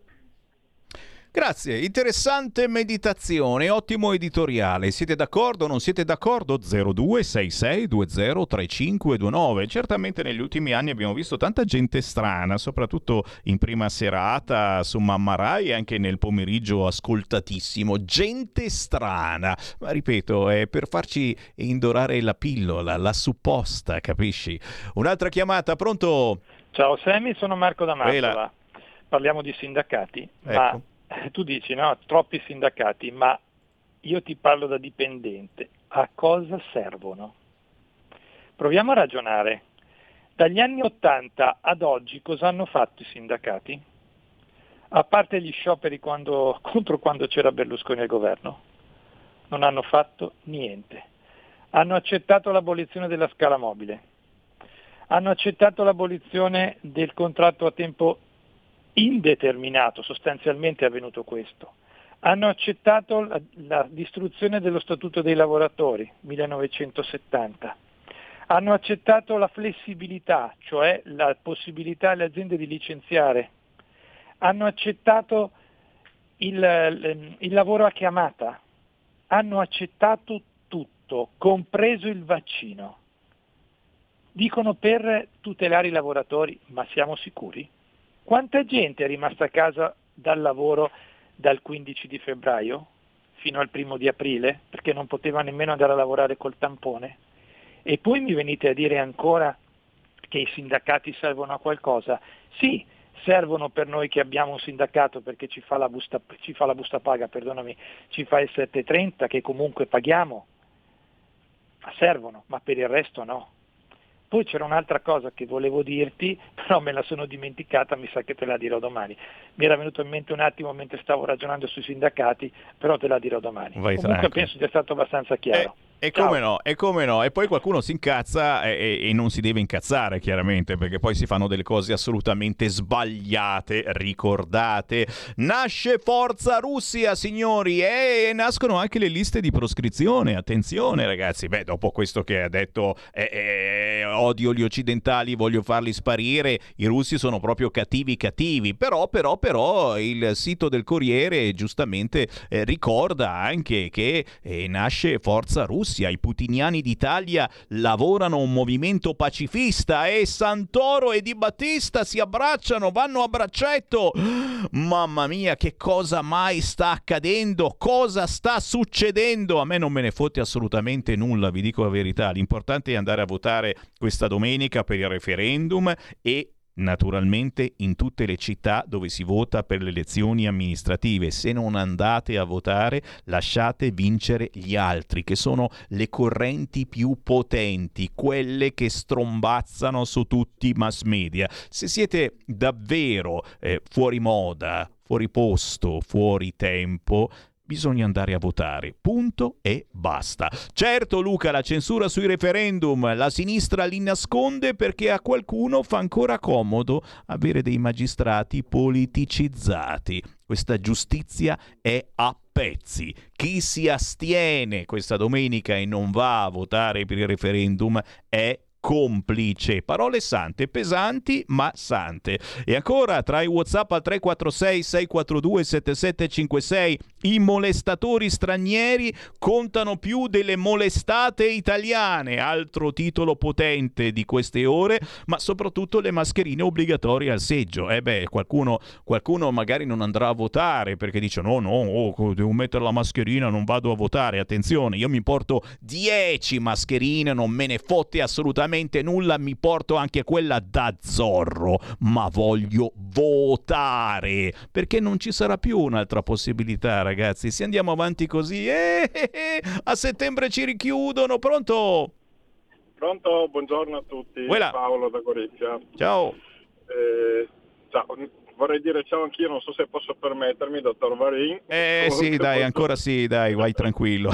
Grazie, interessante meditazione, ottimo editoriale. Siete d'accordo o non siete d'accordo? zero due sei sei due zero tre cinque due nove. Certamente negli ultimi anni abbiamo visto tanta gente strana, soprattutto in prima serata su Mamma Rai e anche nel pomeriggio ascoltatissimo. Gente strana, ma ripeto, è per farci indorare la pillola, la supposta, capisci? Un'altra chiamata, pronto? Ciao Sammy, sono Marco da Marsala. Parliamo di sindacati, ecco. ma... Tu dici, no, troppi sindacati, ma io ti parlo da dipendente. A cosa servono? Proviamo a ragionare. Dagli anni Ottanta ad oggi cosa hanno fatto i sindacati? A parte gli scioperi quando, contro quando c'era Berlusconi al governo, non hanno fatto niente. Hanno accettato l'abolizione della scala mobile, hanno accettato l'abolizione del contratto a tempo indeterminato, sostanzialmente è avvenuto questo. Hanno accettato la, la distruzione dello Statuto dei lavoratori, millenovecentosettanta. Hanno accettato la flessibilità, cioè la possibilità alle aziende di licenziare. Hanno accettato il, il lavoro a chiamata. Hanno accettato tutto, compreso il vaccino. Dicono per tutelare i lavoratori, ma siamo sicuri? Quanta gente è rimasta a casa dal lavoro dal quindici di febbraio fino al primo di aprile, perché non poteva nemmeno andare a lavorare col tampone? E poi mi venite a dire ancora che i sindacati servono a qualcosa? Sì, servono per noi che abbiamo un sindacato, perché ci fa la busta, ci fa la busta paga, perdonami, ci fa il sette e trenta che comunque paghiamo, ma servono, ma per il resto no. Poi c'era un'altra cosa che volevo dirti, però me la sono dimenticata, mi sa che te la dirò domani. Mi era venuto in mente un attimo mentre stavo ragionando sui sindacati, però te la dirò domani. Vai. Comunque tranquillo, penso sia stato abbastanza chiaro. Eh. E come no, e come no, e poi qualcuno si incazza e, e non si deve incazzare chiaramente, perché poi si fanno delle cose assolutamente sbagliate, ricordate. Nasce Forza Russia, signori, e nascono anche le liste di proscrizione, attenzione ragazzi. Beh, dopo questo che ha detto eh, eh, odio gli occidentali, voglio farli sparire, i russi sono proprio cattivi cattivi, però però però il sito del Corriere giustamente eh, ricorda anche che eh, nasce Forza Russia. Russia, i putiniani d'Italia lavorano un movimento pacifista e Santoro e Di Battista si abbracciano, vanno a braccetto. Mamma mia, che cosa mai sta accadendo? Cosa sta succedendo? A me non me ne fotte assolutamente nulla, vi dico la verità. L'importante è andare a votare questa domenica per il referendum e naturalmente in tutte le città dove si vota per le elezioni amministrative. Se non andate a votare, lasciate vincere gli altri, che sono le correnti più potenti, quelle che strombazzano su tutti i mass media. Se siete davvero eh, fuori moda, fuori posto, fuori tempo, bisogna andare a votare, punto e basta. Certo, Luca, la censura sui referendum, la sinistra li nasconde perché a qualcuno fa ancora comodo avere dei magistrati politicizzati. Questa giustizia è a pezzi. Chi si astiene questa domenica e non va a votare per il referendum è complice. Parole sante, pesanti ma sante. E ancora tra i WhatsApp al tre quattro sei sei quattro due sette sette cinque sei, i molestatori stranieri contano più delle molestate italiane, altro titolo potente di queste ore, ma soprattutto le mascherine obbligatorie al seggio. E eh beh, qualcuno, qualcuno magari non andrà a votare perché dice no, no, oh, devo mettere la mascherina, non vado a votare. Attenzione, io mi porto dieci mascherine, non me ne fotte assolutamente nulla, mi porto anche quella da Zorro, ma voglio votare, perché non ci sarà più un'altra possibilità, ragazzi. Se andiamo avanti così, eh, eh, eh, a settembre ci richiudono. Pronto? Pronto, buongiorno a tutti. Buona. Paolo da Gorizia. Ciao. Eh, ciao. Vorrei dire ciao anch'io, non so se posso permettermi, dottor Varin. Eh sì, dai, posso... ancora sì, dai, vai tranquillo.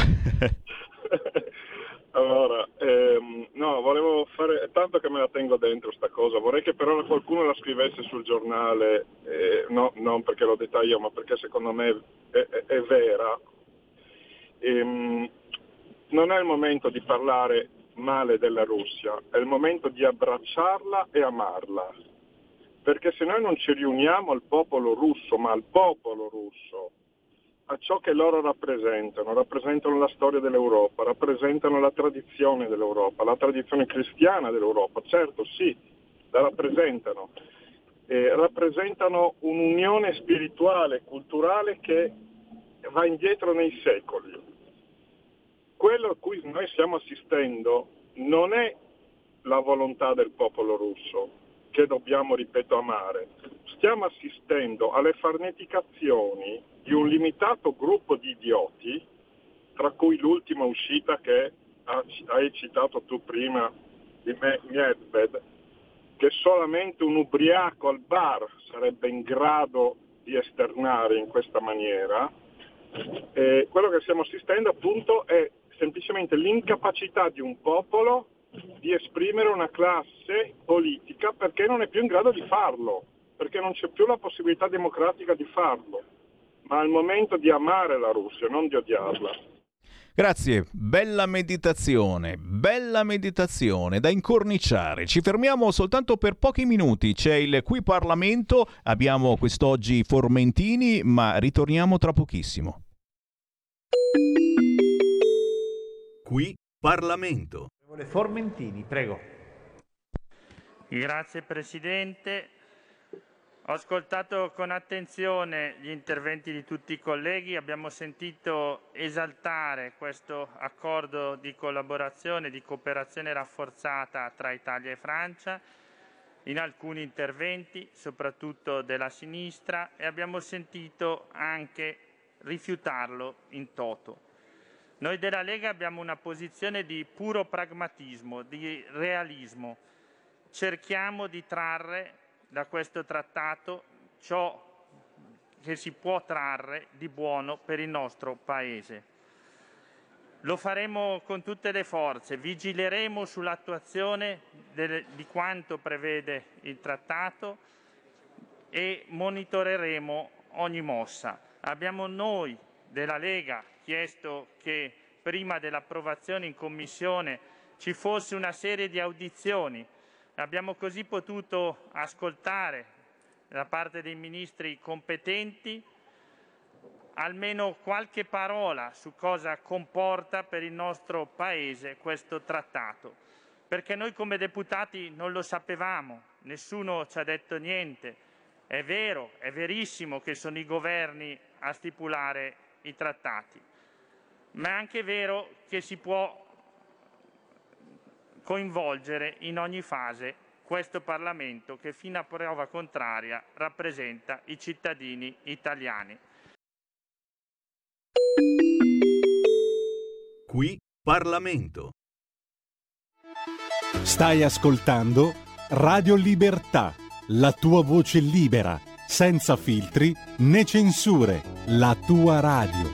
Allora, ehm, no, volevo fare, tanto che me la tengo dentro sta cosa, vorrei che però qualcuno la scrivesse sul giornale, eh, no, non perché l'ho detta io, ma perché secondo me è, è, è vera. Ehm, non è il momento di parlare male della Russia, è il momento di abbracciarla e amarla, perché se noi non ci riuniamo al popolo russo, ma al popolo russo, a ciò che loro rappresentano, rappresentano la storia dell'Europa, rappresentano la tradizione dell'Europa, la tradizione cristiana dell'Europa, certo sì, la rappresentano, eh, rappresentano un'unione spirituale, culturale che va indietro nei secoli. Quello a cui noi stiamo assistendo non è la volontà del popolo russo, che dobbiamo, ripeto, amare. Stiamo assistendo alle farneticazioni di un limitato gruppo di idioti, tra cui l'ultima uscita che hai citato tu prima di me, Medvedev, che solamente un ubriaco al bar sarebbe in grado di esternare in questa maniera. E quello che stiamo assistendo appunto è semplicemente l'incapacità di un popolo di esprimere una classe politica, perché non è più in grado di farlo, perché non c'è più la possibilità democratica di farlo. Ma è il momento di amare la Russia, non di odiarla. Grazie, bella meditazione, bella meditazione da incorniciare. Ci fermiamo soltanto per pochi minuti, c'è il Qui Parlamento, abbiamo quest'oggi Formentini, ma ritorniamo tra pochissimo. Qui Parlamento. Formentini, prego. Grazie Presidente. Ho ascoltato con attenzione gli interventi di tutti i colleghi, abbiamo sentito esaltare questo accordo di collaborazione, di cooperazione rafforzata tra Italia e Francia in alcuni interventi, soprattutto della sinistra, e abbiamo sentito anche rifiutarlo in toto. Noi della Lega abbiamo una posizione di puro pragmatismo, di realismo. Cerchiamo di trarre da questo trattato ciò che si può trarre di buono per il nostro Paese. Lo faremo con tutte le forze, vigileremo sull'attuazione del, di quanto prevede il trattato e monitoreremo ogni mossa. Abbiamo noi della Lega chiesto che prima dell'approvazione in Commissione ci fosse una serie di audizioni. Abbiamo così potuto ascoltare da parte dei ministri competenti almeno qualche parola su cosa comporta per il nostro Paese questo trattato, perché noi come deputati non lo sapevamo, nessuno ci ha detto niente. È vero, è verissimo che sono i governi a stipulare i trattati, ma è anche vero che si può coinvolgere in ogni fase questo Parlamento che, fino a prova contraria, rappresenta i cittadini italiani. Qui Parlamento. Stai ascoltando Radio Libertà, la tua voce libera, senza filtri né censure, la tua radio.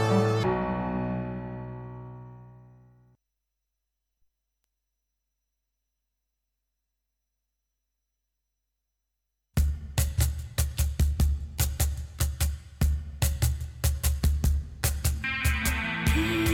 I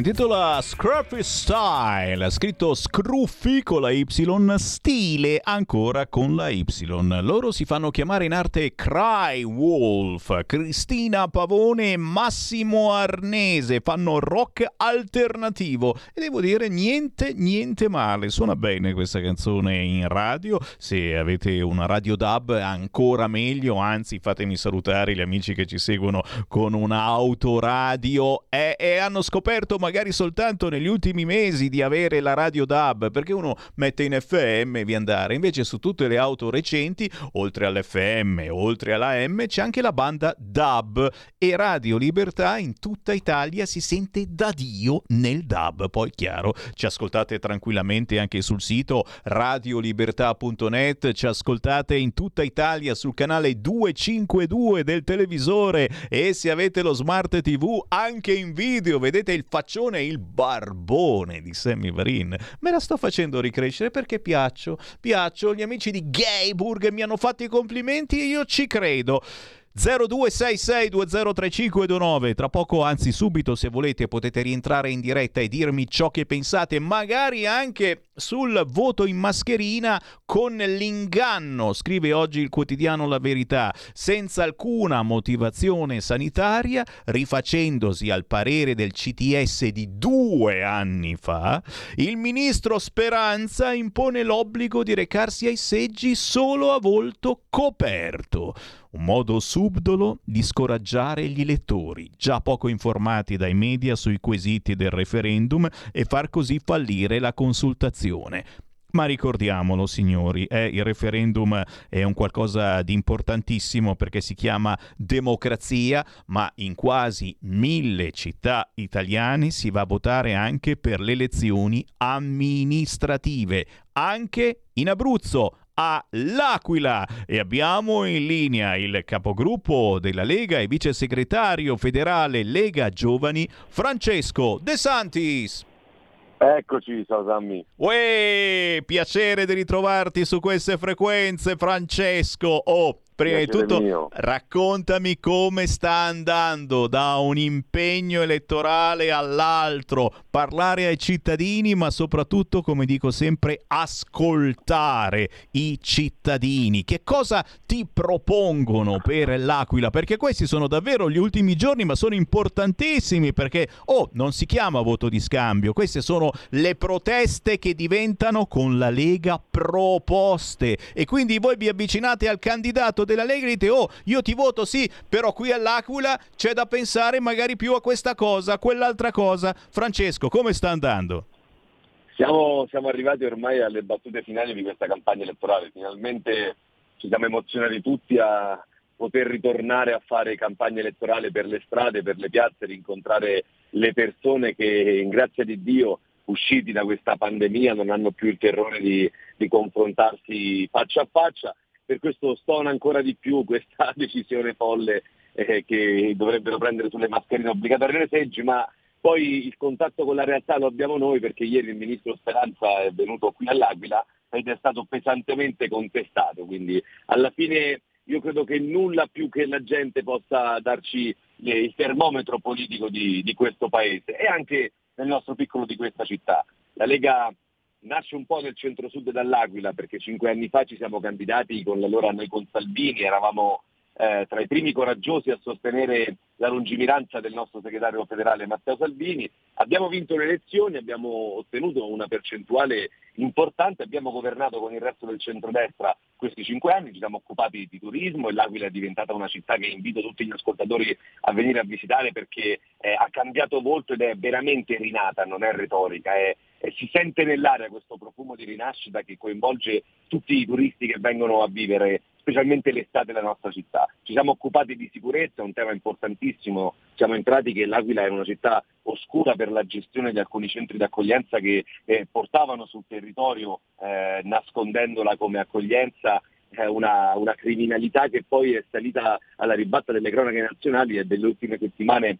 intitola Scruffy Style, scritto Scruffy con la Y, stile ancora con la Y. Loro si fanno chiamare in arte Cry Wolf, Cristina Pavone e Massimo Arnese, fanno rock alternativo e devo dire niente niente male, suona bene questa canzone in radio, se avete una Radio D A B ancora meglio, anzi fatemi salutare gli amici che ci seguono con un'autoradio e, e hanno scoperto magari soltanto negli ultimi mesi di avere la Radio D A B, perché uno mette in F M e vi andare, invece su tutte le auto recenti oltre all'F M, oltre all'A M c'è anche la banda D A B e Radio Libertà in tutta Italia si sente da Dio nel D A B, poi chiaro ci ascoltate tranquillamente anche sul sito radio libertà punto net, ci ascoltate in tutta Italia sul canale duecentocinquantadue del televisore e se avete lo smart T V anche in video, vedete il faccione e il barbone di Sammy Varin, me la sto facendo ricrescere perché piaccio, piaccio, gli amici di Gayburg mi hanno fatto i complimenti e io ci credo. zero due sei sei due zero tre cinque due nove, tra poco, anzi subito se volete potete rientrare in diretta e dirmi ciò che pensate, magari anche sul voto in mascherina con l'inganno, scrive oggi il quotidiano La Verità, senza alcuna motivazione sanitaria, rifacendosi al parere del C T S di due anni fa, il ministro Speranza impone l'obbligo di recarsi ai seggi solo a volto coperto. Un modo subdolo di scoraggiare gli elettori, già poco informati dai media sui quesiti del referendum, e far così fallire la consultazione. Ma ricordiamolo, signori, eh, il referendum è un qualcosa di importantissimo perché si chiama democrazia, ma in quasi mille città italiane si va a votare anche per le elezioni amministrative, anche in Abruzzo, a L'Aquila, e abbiamo in linea il capogruppo della Lega e vice segretario federale Lega Giovani Francesco De Santis. Eccoci, ciao Sammy. Uè, piacere di ritrovarti su queste frequenze, Francesco. Oh, prima di tutto mio. Raccontami come sta andando da un impegno elettorale all'altro, parlare ai cittadini, ma soprattutto, come dico sempre, ascoltare i cittadini. Che cosa ti propongono per L'Aquila? Perché questi sono davvero gli ultimi giorni, ma sono importantissimi perché, oh, non si chiama voto di scambio, queste sono le proteste che diventano con la Lega proposte, e quindi voi vi avvicinate al candidato della Lega e dite, oh, io ti voto sì, però qui all'Aquila c'è da pensare magari più a questa cosa, a quell'altra cosa. Francesco, come sta andando? Siamo, siamo arrivati ormai alle battute finali di questa campagna elettorale, finalmente ci siamo emozionati tutti a poter ritornare a fare campagna elettorale per le strade, per le piazze, di incontrare le persone che, in grazia di Dio, usciti da questa pandemia, non hanno più il terrore di, di confrontarsi faccia a faccia. Per questo stona ancora di più questa decisione folle eh, che dovrebbero prendere sulle mascherine obbligatorie nei seggi, ma poi il contatto con la realtà lo abbiamo noi, perché ieri il ministro Speranza è venuto qui all'Aquila ed è stato pesantemente contestato, quindi alla fine io credo che nulla più che la gente possa darci il termometro politico di, di questo paese e anche nel nostro piccolo di questa città. La Lega nasce un po' nel centro-sud dall'Aquila, perché cinque anni fa ci siamo candidati con l'allora noi con Salvini, eravamo eh, tra i primi coraggiosi a sostenere la lungimiranza del nostro segretario federale Matteo Salvini, abbiamo vinto le elezioni, abbiamo ottenuto una percentuale importante, abbiamo governato con il resto del centrodestra questi cinque anni, ci siamo occupati di turismo e l'Aquila è diventata una città che invito tutti gli ascoltatori a venire a visitare perché eh, ha cambiato molto ed è veramente rinata, non è retorica, è E si sente nell'aria questo profumo di rinascita che coinvolge tutti i turisti che vengono a vivere, specialmente l'estate, della nostra città. Ci siamo occupati di sicurezza, un tema importantissimo, siamo entrati che l'Aquila era una città oscura per la gestione di alcuni centri d'accoglienza che eh, portavano sul territorio, eh, nascondendola come accoglienza, eh, una, una criminalità che poi è salita alla ribalta delle cronache nazionali e delle ultime settimane.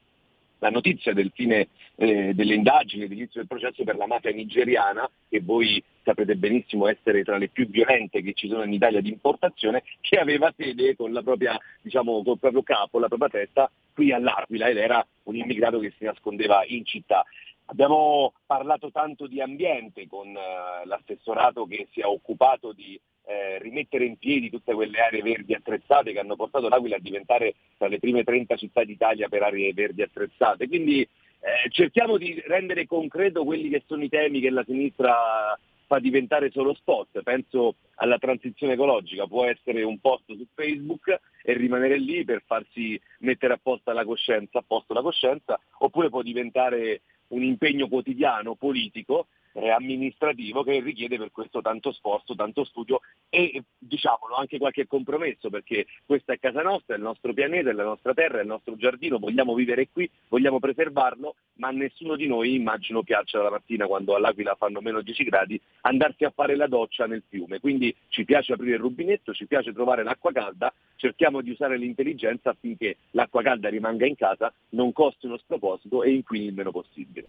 La notizia del fine eh, delle indagini, dell'inizio del processo per la mafia nigeriana, che voi saprete benissimo essere tra le più violente che ci sono in Italia di importazione, che aveva sede con la propria, diciamo, col proprio capo, la propria testa qui all'Aquila, ed era un immigrato che si nascondeva in città. Abbiamo parlato tanto di ambiente con eh, l'assessorato che si è occupato di eh, rimettere in piedi tutte quelle aree verdi attrezzate che hanno portato l'Aquila a diventare tra le prime trenta città d'Italia per aree verdi attrezzate. Quindi eh, cerchiamo di rendere concreto quelli che sono i temi che la sinistra fa diventare solo spot. Penso alla transizione ecologica, può essere un post su Facebook e rimanere lì per farsi mettere a posto la coscienza, a posto la coscienza, oppure può diventare un impegno quotidiano, politico, eh, amministrativo, che richiede per questo tanto sforzo, tanto studio e, diciamolo, anche qualche compromesso, perché questa è casa nostra, è il nostro pianeta, è la nostra terra, è il nostro giardino, vogliamo vivere qui, vogliamo preservarlo, ma a nessuno di noi, immagino, piaccia la mattina, quando all'Aquila fanno meno dieci gradi, andarsi a fare la doccia nel fiume. Quindi ci piace aprire il rubinetto, ci piace trovare l'acqua calda, cerchiamo di usare l'intelligenza affinché l'acqua calda rimanga in casa, non costi uno sproposito e inquini il meno possibile.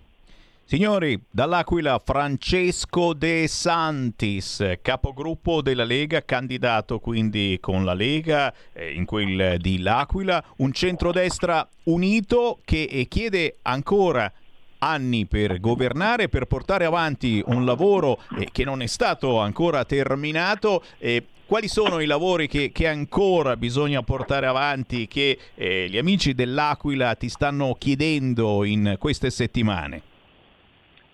Signori, dall'Aquila Francesco De Santis, capogruppo della Lega, candidato quindi con la Lega eh, in quel di L'Aquila, un centrodestra unito che chiede ancora anni per governare, per portare avanti un lavoro eh, che non è stato ancora terminato. Eh, Quali sono i lavori che, che ancora bisogna portare avanti, che eh, gli amici dell'Aquila ti stanno chiedendo in queste settimane?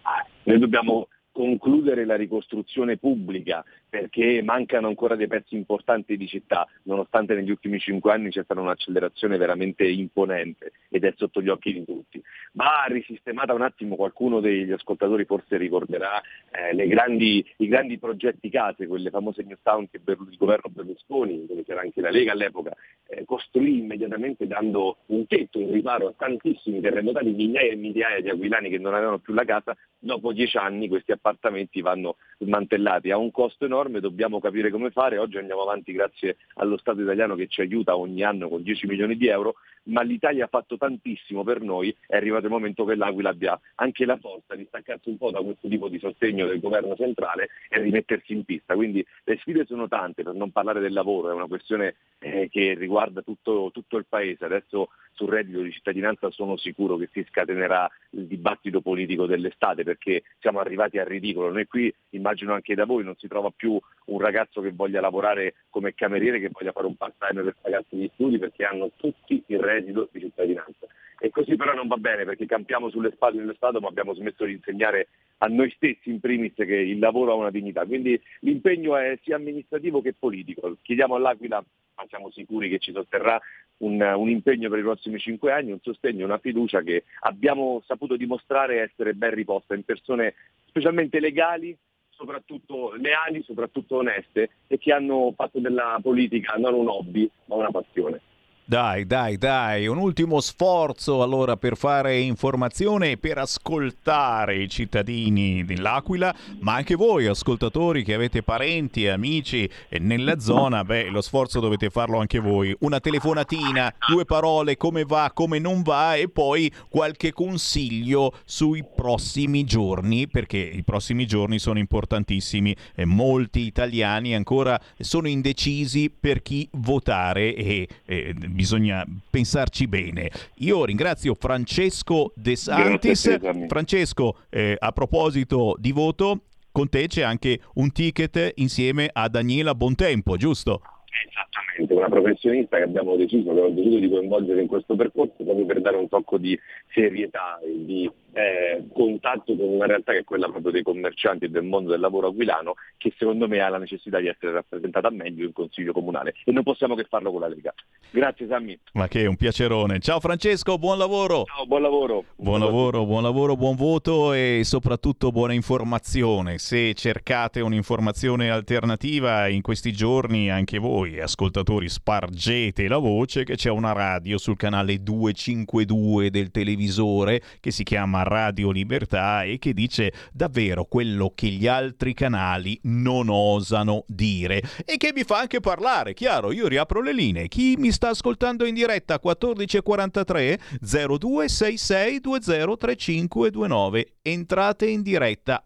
Ah, noi dobbiamo concludere la ricostruzione pubblica, perché mancano ancora dei pezzi importanti di città, nonostante negli ultimi cinque anni c'è stata un'accelerazione veramente imponente ed è sotto gli occhi di tutti. Ma risistemata un attimo, qualcuno degli ascoltatori forse ricorderà eh, le grandi, i grandi progetti case, quelle famose new town che per il governo Berlusconi, dove c'era anche la Lega all'epoca, eh, costruì immediatamente, dando un tetto, un riparo a tantissimi terremotati, migliaia e migliaia di aquilani che non avevano più la casa. Dopo dieci anni questi appartamenti vanno smantellati a un costo enorme, dobbiamo capire come fare. Oggi andiamo avanti grazie allo Stato italiano che ci aiuta ogni anno con dieci milioni di euro, ma l'Italia ha fatto tantissimo per noi, è arrivato il momento che l'Aquila abbia anche la forza di staccarsi un po' da questo tipo di sostegno del governo centrale e rimettersi in pista. Quindi le sfide sono tante, per non parlare del lavoro, è una questione eh, che riguarda tutto, tutto il paese. Adesso sul reddito di cittadinanza sono sicuro che si scatenerà il dibattito politico dell'estate, perché siamo arrivati al ridicolo. Noi qui, immagino anche da voi, non si trova più un ragazzo che voglia lavorare come cameriere, che voglia fare un part-time per pagarsi gli studi, perché hanno tutti il reddito di cittadinanza. E così però non va bene, perché campiamo sulle spalle dello Stato, ma abbiamo smesso di insegnare a noi stessi in primis che il lavoro ha una dignità. Quindi l'impegno è sia amministrativo che politico. Chiediamo all'Aquila, ma siamo sicuri che ci sosterrà, un, un impegno per i prossimi cinque anni, un sostegno, una fiducia che abbiamo saputo dimostrare essere ben riposta in persone specialmente legali, soprattutto leali, soprattutto oneste, e che hanno fatto della politica non un hobby ma una passione. Dai, dai, dai, un ultimo sforzo allora per fare informazione e per ascoltare i cittadini dell'Aquila, ma anche voi ascoltatori che avete parenti e amici nella zona. Beh, lo sforzo dovete farlo anche voi, una telefonatina, due parole, come va, come non va, e poi qualche consiglio sui prossimi giorni, perché i prossimi giorni sono importantissimi e molti italiani ancora sono indecisi per chi votare e... e bisogna pensarci bene. Io ringrazio Francesco De Santis. Francesco, eh, a proposito di voto, con te c'è anche un ticket insieme a Daniela Bontempo, giusto? Esattamente, una professionista che abbiamo deciso, che ho deciso di coinvolgere in questo percorso, proprio per dare un tocco di serietà e di eh, contatto con una realtà che è quella proprio dei commercianti e del mondo del lavoro aquilano, che secondo me ha la necessità di essere rappresentata meglio in Consiglio Comunale, e non possiamo che farlo con la Lega. Grazie Sammy. Ma che è un piacerone. Ciao Francesco, buon lavoro. Ciao, buon lavoro. Buon lavoro, buon lavoro, buon voto e soprattutto buona informazione. Se cercate un'informazione alternativa in questi giorni, anche voi ascoltatori, spargete la voce che c'è una radio sul canale duecentocinquantadue del televisore che si chiama Radio Libertà e che dice davvero quello che gli altri canali non osano dire e che vi fa anche parlare. Chiaro, io riapro le linee. Chi mi sta ascoltando in diretta? quattordici quarantatré zero due sessantasei venti trentacinque ventinove. Entrate in diretta.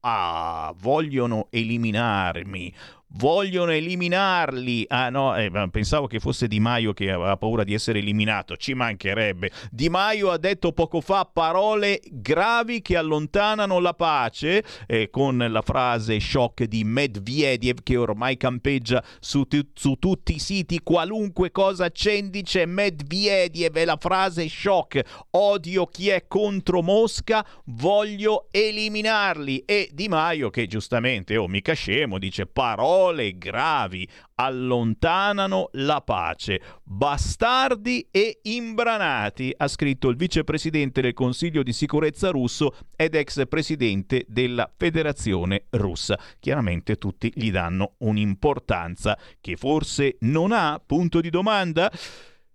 Ah, vogliono eliminarmi. vogliono eliminarli. Ah no, eh, pensavo che fosse Di Maio che aveva paura di essere eliminato, ci mancherebbe. Di Maio ha detto poco fa parole gravi che allontanano la pace, eh, con la frase shock di Medvedev che ormai campeggia su, t- su tutti i siti, qualunque cosa accendi c'è Medvedev, è la frase shock, odio chi è contro Mosca, voglio eliminarli. E Di Maio che giustamente, oh mica scemo, dice parole gravi allontanano la pace, bastardi e imbranati, ha scritto il vicepresidente del Consiglio di Sicurezza russo ed ex presidente della Federazione Russa. Chiaramente tutti gli danno un'importanza che forse non ha, punto di domanda.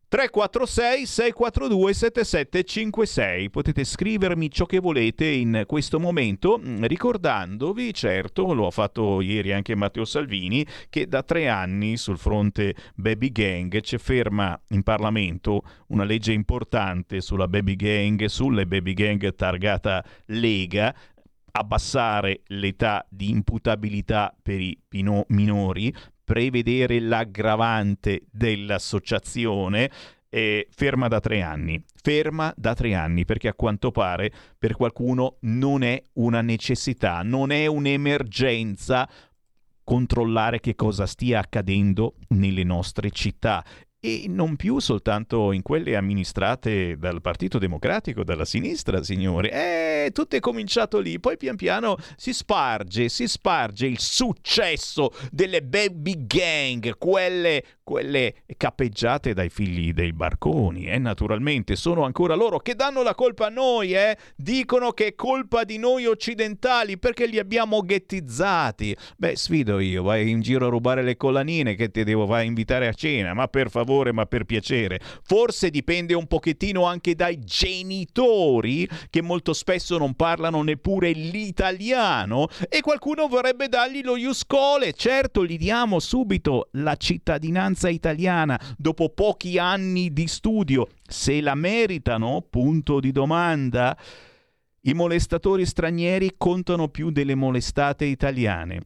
tre quattro sei sei quattro due sette sette cinque sei. Potete scrivermi ciò che volete in questo momento, ricordandovi, certo, lo ha fatto ieri anche Matteo Salvini, che da tre anni sul fronte baby gang c'è ferma in Parlamento una legge importante sulla baby gang, sulle baby gang targata Lega, abbassare l'età di imputabilità per i pino- minori, prevedere l'aggravante dell'associazione, eh, ferma da tre anni. Ferma da tre anni perché a quanto pare per qualcuno non è una necessità, non è un'emergenza controllare che cosa stia accadendo nelle nostre città. E non più soltanto in quelle amministrate dal Partito Democratico, dalla sinistra, signore. Eh, tutto è cominciato lì, poi pian piano si sparge, si sparge il successo delle baby gang, quelle, quelle capeggiate dai figli dei barconi. Eh, naturalmente sono ancora loro che danno la colpa a noi, eh? Dicono che è colpa di noi occidentali perché li abbiamo ghettizzati. Beh, sfido io, vai in giro a rubare le collanine che ti devo vai a invitare a cena, ma per favore, ma per piacere. Forse dipende un pochettino anche dai genitori che molto spesso non parlano neppure l'italiano e qualcuno vorrebbe dargli lo Ius Scholae. Certo, gli diamo subito la cittadinanza italiana dopo pochi anni di studio. Se la meritano? Punto di domanda. I molestatori stranieri contano più delle molestate italiane.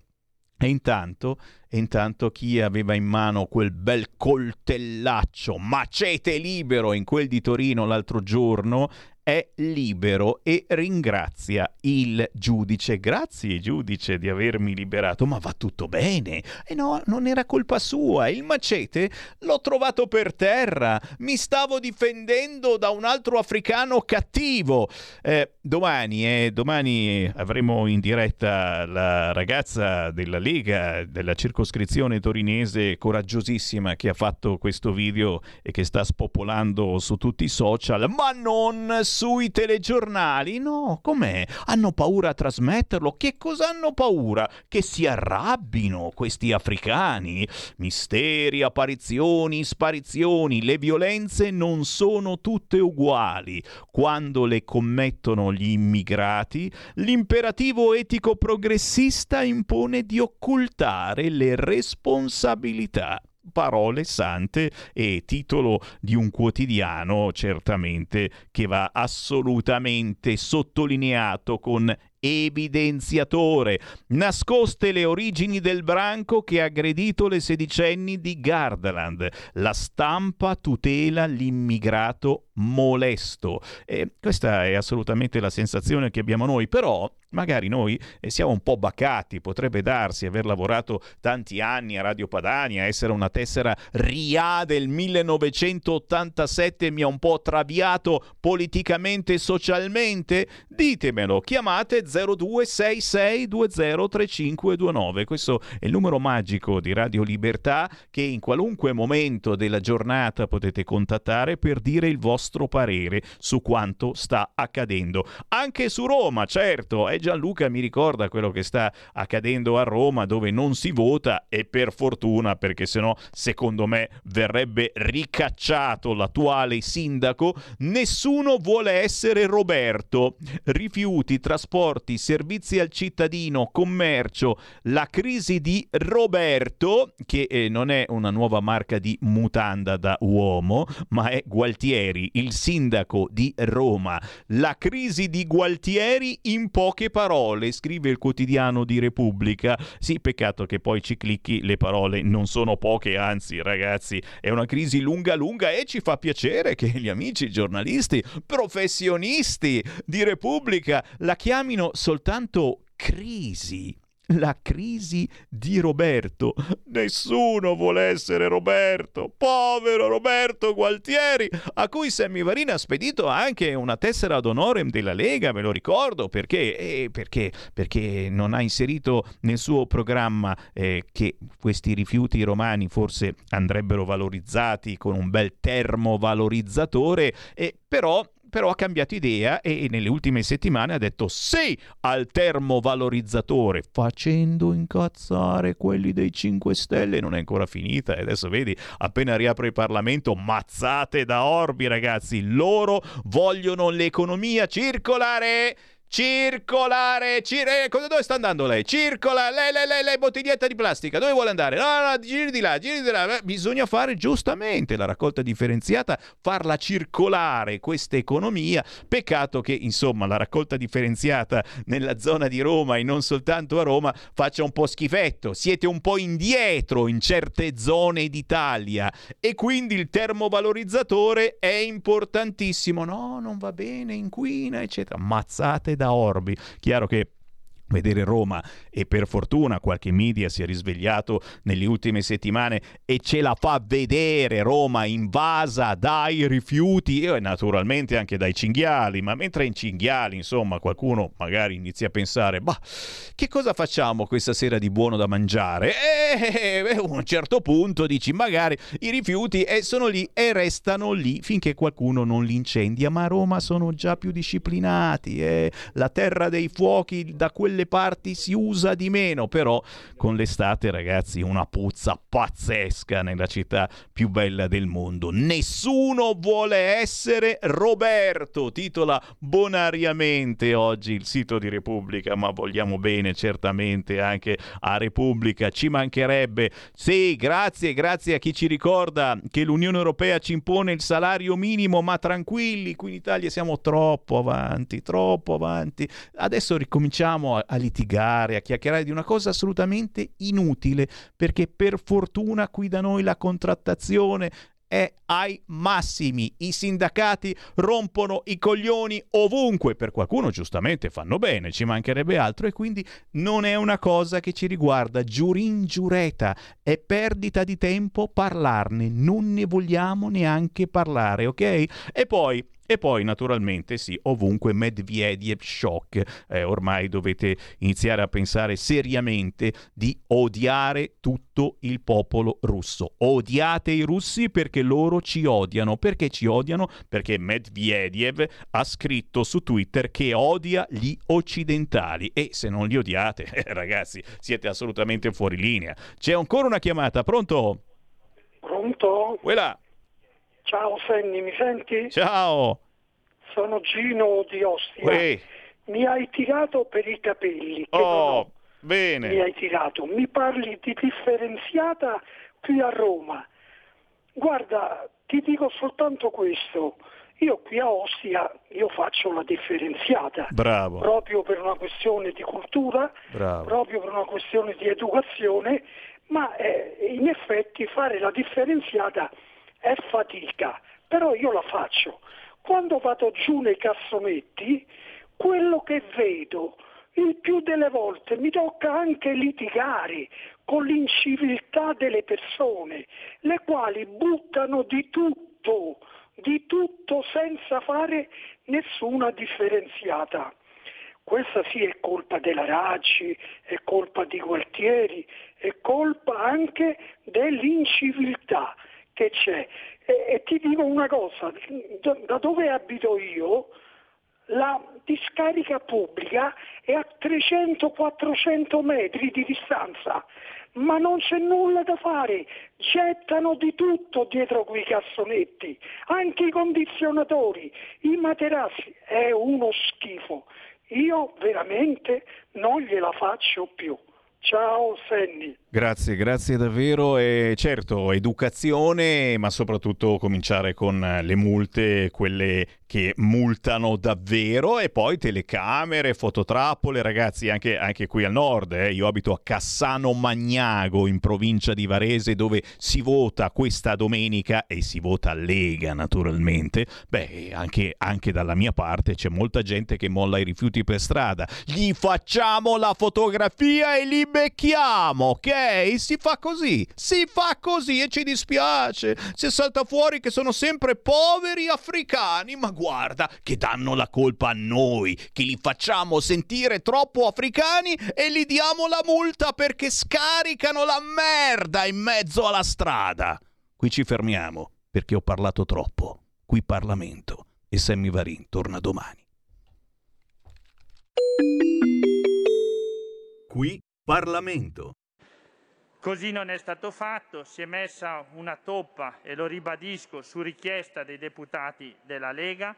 E intanto, e intanto chi aveva in mano quel bel coltellaccio, macete libero in quel di Torino l'altro giorno, è libero e ringrazia il giudice. Grazie giudice di avermi liberato, ma va tutto bene. E no, non era colpa sua, il macete l'ho trovato per terra, mi stavo difendendo da un altro africano cattivo. Eh, domani, eh, domani avremo in diretta la ragazza della Lega, della circoscrizione torinese, coraggiosissima, che ha fatto questo video e che sta spopolando su tutti i social, ma non sui telegiornali. No, com'è? Hanno paura a trasmetterlo? Che cosa hanno paura? Che si arrabbino questi africani? Misteri, apparizioni, sparizioni, le violenze non sono tutte uguali. Quando le commettono gli immigrati, l'imperativo etico progressista impone di occultare le responsabilità. Parole sante e titolo di un quotidiano certamente che va assolutamente sottolineato con evidenziatore. Nascoste le origini del branco che ha aggredito le sedicenni di Gardaland. La stampa tutela l'immigrato molesto. E questa è assolutamente la sensazione che abbiamo noi, però magari noi siamo un po' bacati, potrebbe darsi, aver lavorato tanti anni a Radio Padania, essere una tessera R I A del millenovecentottantasette mi ha un po' traviato politicamente e socialmente. Ditemelo, chiamate zero due sei sei due zero tre cinque due nove, questo è il numero magico di Radio Libertà che in qualunque momento della giornata potete contattare per dire il vostro parere su quanto sta accadendo anche su Roma. Certo, e Gianluca mi ricorda quello che sta accadendo a Roma, dove non si vota, e per fortuna, perché sennò secondo me verrebbe ricacciato l'attuale sindaco. Nessuno vuole essere Roberto. Rifiuti, trasporti, servizi al cittadino, commercio, la crisi di Roberto, che eh, non è una nuova marca di mutanda da uomo, ma è Gualtieri, il sindaco di Roma. La crisi di Gualtieri in poche le parole, scrive il quotidiano di Repubblica. Sì, peccato che poi ci clicchi, le parole non sono poche, anzi ragazzi è una crisi lunga lunga, e ci fa piacere che gli amici giornalisti professionisti di Repubblica la chiamino soltanto crisi. La crisi di Roberto. Nessuno vuole essere Roberto, povero Roberto Gualtieri, a cui Sammy Varin ha spedito anche una tessera d'onore della Lega, ve lo ricordo, perché eh, perché perché non ha inserito nel suo programma eh, che questi rifiuti romani forse andrebbero valorizzati con un bel termovalorizzatore, eh, però però ha cambiato idea e nelle ultime settimane ha detto sì al termovalorizzatore, facendo incazzare quelli dei cinque Stelle. Non è ancora finita, e adesso vedi, appena riapre il Parlamento, mazzate da orbi ragazzi. Loro vogliono l'economia circolare. Circolare, cir- eh, cosa, dove sta andando lei? Circola, lei, lei, lei, lei, bottiglietta di plastica, dove vuole andare? No, no, giri di là, giri di là. Beh, bisogna fare giustamente la raccolta differenziata, farla circolare questa economia. Peccato che, insomma, la raccolta differenziata nella zona di Roma e non soltanto a Roma faccia un po' schifetto. Siete un po' indietro in certe zone d'Italia e quindi il termovalorizzatore è importantissimo. No, non va bene, inquina, eccetera. Mazzate da orbi. Chiaro che vedere Roma, e per fortuna qualche media si è risvegliato nelle ultime settimane e ce la fa vedere Roma invasa dai rifiuti e naturalmente anche dai cinghiali, ma mentre in cinghiali insomma qualcuno magari inizia a pensare bah, che cosa facciamo questa sera di buono da mangiare, e a un certo punto dici magari i rifiuti eh, sono lì e restano lì finché qualcuno non li incendia, ma a Roma sono già più disciplinati, eh. La terra dei fuochi da quelle le parti si usa di meno, però con l'estate ragazzi una puzza pazzesca nella città più bella del mondo. Nessuno vuole essere Roberto, titola bonariamente oggi il sito di Repubblica, ma vogliamo bene certamente anche a Repubblica, ci mancherebbe. Sì, grazie, grazie a chi ci ricorda che l'Unione Europea ci impone il salario minimo, ma tranquilli, qui in Italia siamo troppo avanti, troppo avanti. Adesso ricominciamo a a litigare, a chiacchierare di una cosa assolutamente inutile, perché per fortuna qui da noi la contrattazione è ai massimi, i sindacati rompono i coglioni ovunque, per qualcuno giustamente fanno bene, ci mancherebbe altro, e quindi non è una cosa che ci riguarda, giurin giureta, è perdita di tempo parlarne, non ne vogliamo neanche parlare, ok? E poi E poi naturalmente sì, ovunque Medvedev shock, eh, ormai dovete iniziare a pensare seriamente di odiare tutto il popolo russo. Odiate i russi perché loro ci odiano. Perché ci odiano? Perché Medvedev ha scritto su Twitter che odia gli occidentali, e se non li odiate eh, ragazzi siete assolutamente fuori linea. C'è ancora una chiamata, pronto? Pronto? Quella. Ciao Senni, mi senti? Ciao! Sono Gino di Ostia. Uè. Mi hai tirato per i capelli. Che oh, bene. Mi hai tirato. Mi parli di differenziata qui a Roma. Guarda, ti dico soltanto questo. Io qui a Ostia io faccio la differenziata. Bravo. Proprio per una questione di cultura, bravo, proprio per una questione di educazione, ma eh, in effetti fare la differenziata è fatica, però io la faccio. Quando vado giù nei cassonetti, quello che vedo, il più delle volte mi tocca anche litigare con l'inciviltà delle persone, le quali buttano di tutto, di tutto senza fare nessuna differenziata. Questa sì è colpa della Raggi, è colpa di Gualtieri, è colpa anche dell'inciviltà che c'è. E, e ti dico una cosa, da dove abito io la discarica pubblica è a trecento quattrocento metri di distanza, ma non c'è nulla da fare, gettano di tutto dietro quei cassonetti, anche i condizionatori, i materassi, è uno schifo, io veramente non gliela faccio più. Ciao Senni. Grazie, grazie davvero. E certo, educazione, ma soprattutto cominciare con le multe, quelle che multano davvero, e poi telecamere, fototrappole, ragazzi, anche, anche qui al nord, eh. Io abito a Cassano Magnago in provincia di Varese, dove si vota questa domenica e si vota Lega naturalmente. Beh, anche, anche dalla mia parte c'è molta gente che molla i rifiuti per strada, gli facciamo la fotografia e li becchiamo, ok? Si fa così, si fa così e ci dispiace se salta fuori che sono sempre poveri africani, ma guarda che danno la colpa a noi, che li facciamo sentire troppo africani e gli diamo la multa perché scaricano la merda in mezzo alla strada. Qui ci fermiamo perché ho parlato troppo. Qui Parlamento e Sammy Varin torna domani. Qui Parlamento. Così non è stato fatto, si è messa una toppa, e lo ribadisco, su richiesta dei deputati della Lega.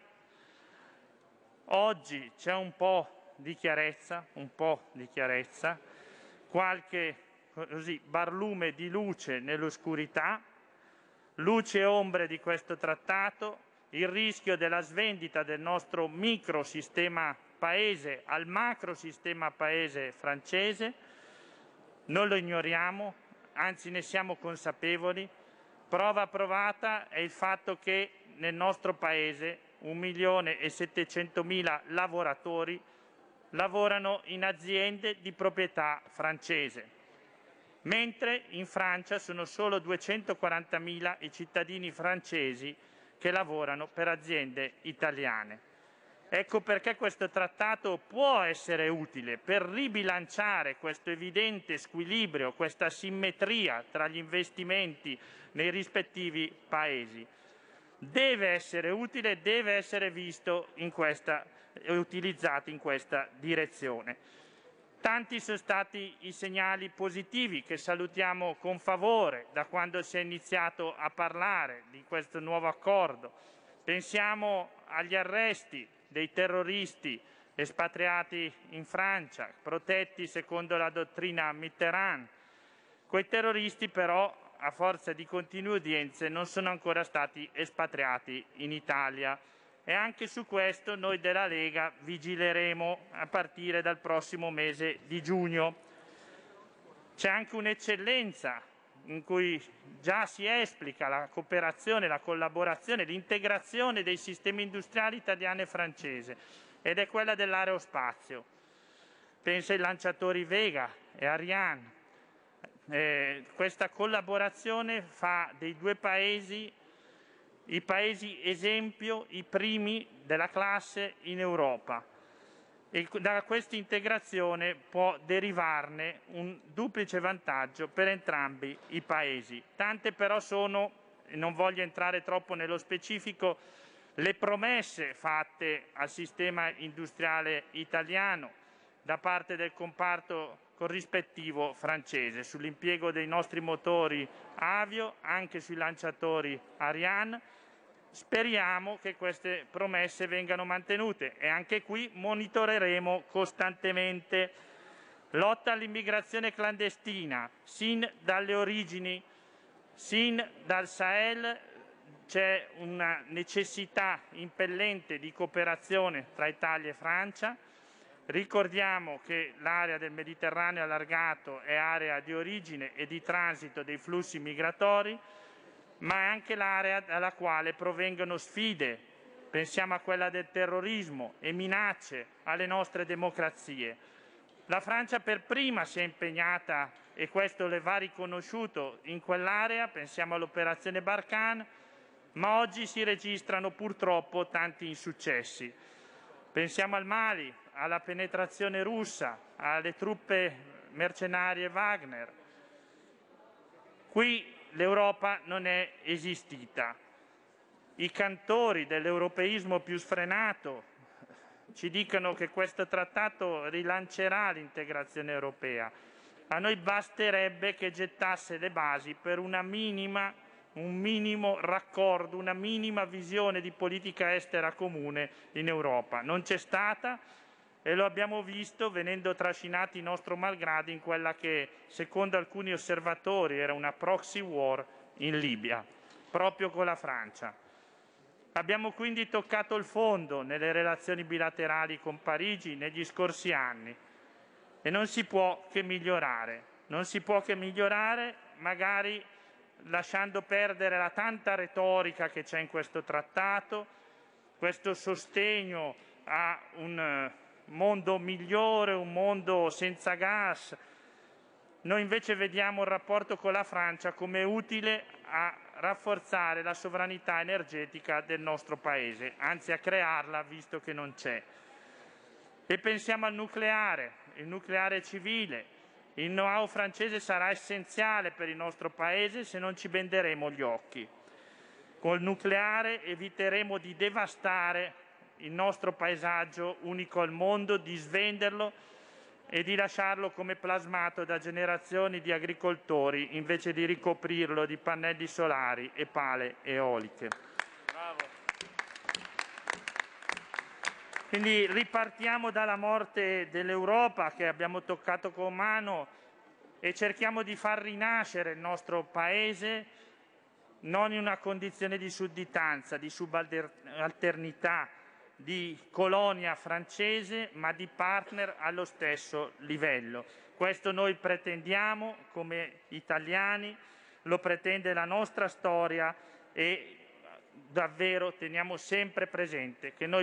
Oggi c'è un po' di chiarezza, un po' di chiarezza, qualche così, barlume di luce nell'oscurità, luce e ombre di questo trattato, il rischio della svendita del nostro microsistema paese al macrosistema paese francese. Non lo ignoriamo, anzi ne siamo consapevoli. Prova provata è il fatto che nel nostro Paese un milione e settecentomila lavoratori lavorano in aziende di proprietà francese, mentre in Francia sono solo duecentoquarantamila i cittadini francesi che lavorano per aziende italiane. Ecco perché questo trattato può essere utile per ribilanciare questo evidente squilibrio, questa simmetria tra gli investimenti nei rispettivi paesi. Deve essere utile, deve essere visto in questa, e utilizzato in questa direzione. Tanti sono stati i segnali positivi che salutiamo con favore da quando si è iniziato a parlare di questo nuovo accordo. Pensiamo agli arresti dei terroristi espatriati in Francia, protetti secondo la dottrina Mitterrand. Quei terroristi però, a forza di continue udienze, non sono ancora stati espatriati in Italia, e anche su questo noi della Lega vigileremo a partire dal prossimo mese di giugno. C'è anche un'eccellenza in cui già si esplica la cooperazione, la collaborazione, l'integrazione dei sistemi industriali italiano e francese, ed è quella dell'aerospazio. Penso ai lanciatori Vega e Ariane. Eh, questa collaborazione fa dei due paesi i paesi esempio, i primi della classe in Europa. E da questa integrazione può derivarne un duplice vantaggio per entrambi i paesi. Tante però sono, e non voglio entrare troppo nello specifico, le promesse fatte al sistema industriale italiano da parte del comparto corrispettivo francese sull'impiego dei nostri motori Avio, anche sui lanciatori Ariane. Speriamo che queste promesse vengano mantenute, e anche qui monitoreremo costantemente. Lotta all'immigrazione clandestina, sin dalle origini, sin dal Sahel c'è una necessità impellente di cooperazione tra Italia e Francia. Ricordiamo che l'area del Mediterraneo allargato è area di origine e di transito dei flussi migratori, ma è anche l'area dalla quale provengono sfide, pensiamo a quella del terrorismo e minacce alle nostre democrazie. La Francia per prima si è impegnata, e questo le va riconosciuto, in quell'area, pensiamo all'operazione Barkhane, ma oggi si registrano purtroppo tanti insuccessi. Pensiamo al Mali, alla penetrazione russa, alle truppe mercenarie Wagner. Qui l'Europa non è esistita. I cantori dell'europeismo più sfrenato ci dicono che questo trattato rilancerà l'integrazione europea. A noi basterebbe che gettasse le basi per una minima, un minimo raccordo, una minima visione di politica estera comune in Europa. Non c'è stata, e lo abbiamo visto venendo trascinati nostro malgrado in quella che, secondo alcuni osservatori, era una proxy war in Libia, proprio con la Francia. Abbiamo quindi toccato il fondo nelle relazioni bilaterali con Parigi negli scorsi anni e non si può che migliorare. Non si può che migliorare, magari lasciando perdere la tanta retorica che c'è in questo trattato, questo sostegno a un mondo migliore, un mondo senza gas. Noi invece vediamo il rapporto con la Francia come utile a rafforzare la sovranità energetica del nostro Paese, anzi a crearla, visto che non c'è. E pensiamo al nucleare, il nucleare civile. Il know-how francese sarà essenziale per il nostro Paese se non ci benderemo gli occhi. Col nucleare eviteremo di devastare il nostro paesaggio unico al mondo, di svenderlo e di lasciarlo come plasmato da generazioni di agricoltori invece di ricoprirlo di pannelli solari e pale eoliche. Bravo. Quindi ripartiamo dalla morte dell'Europa che abbiamo toccato con mano e cerchiamo di far rinascere il nostro Paese non in una condizione di sudditanza, di subalternità, di colonia francese, ma di partner allo stesso livello. Questo noi pretendiamo come italiani, lo pretende la nostra storia e davvero teniamo sempre presente che noi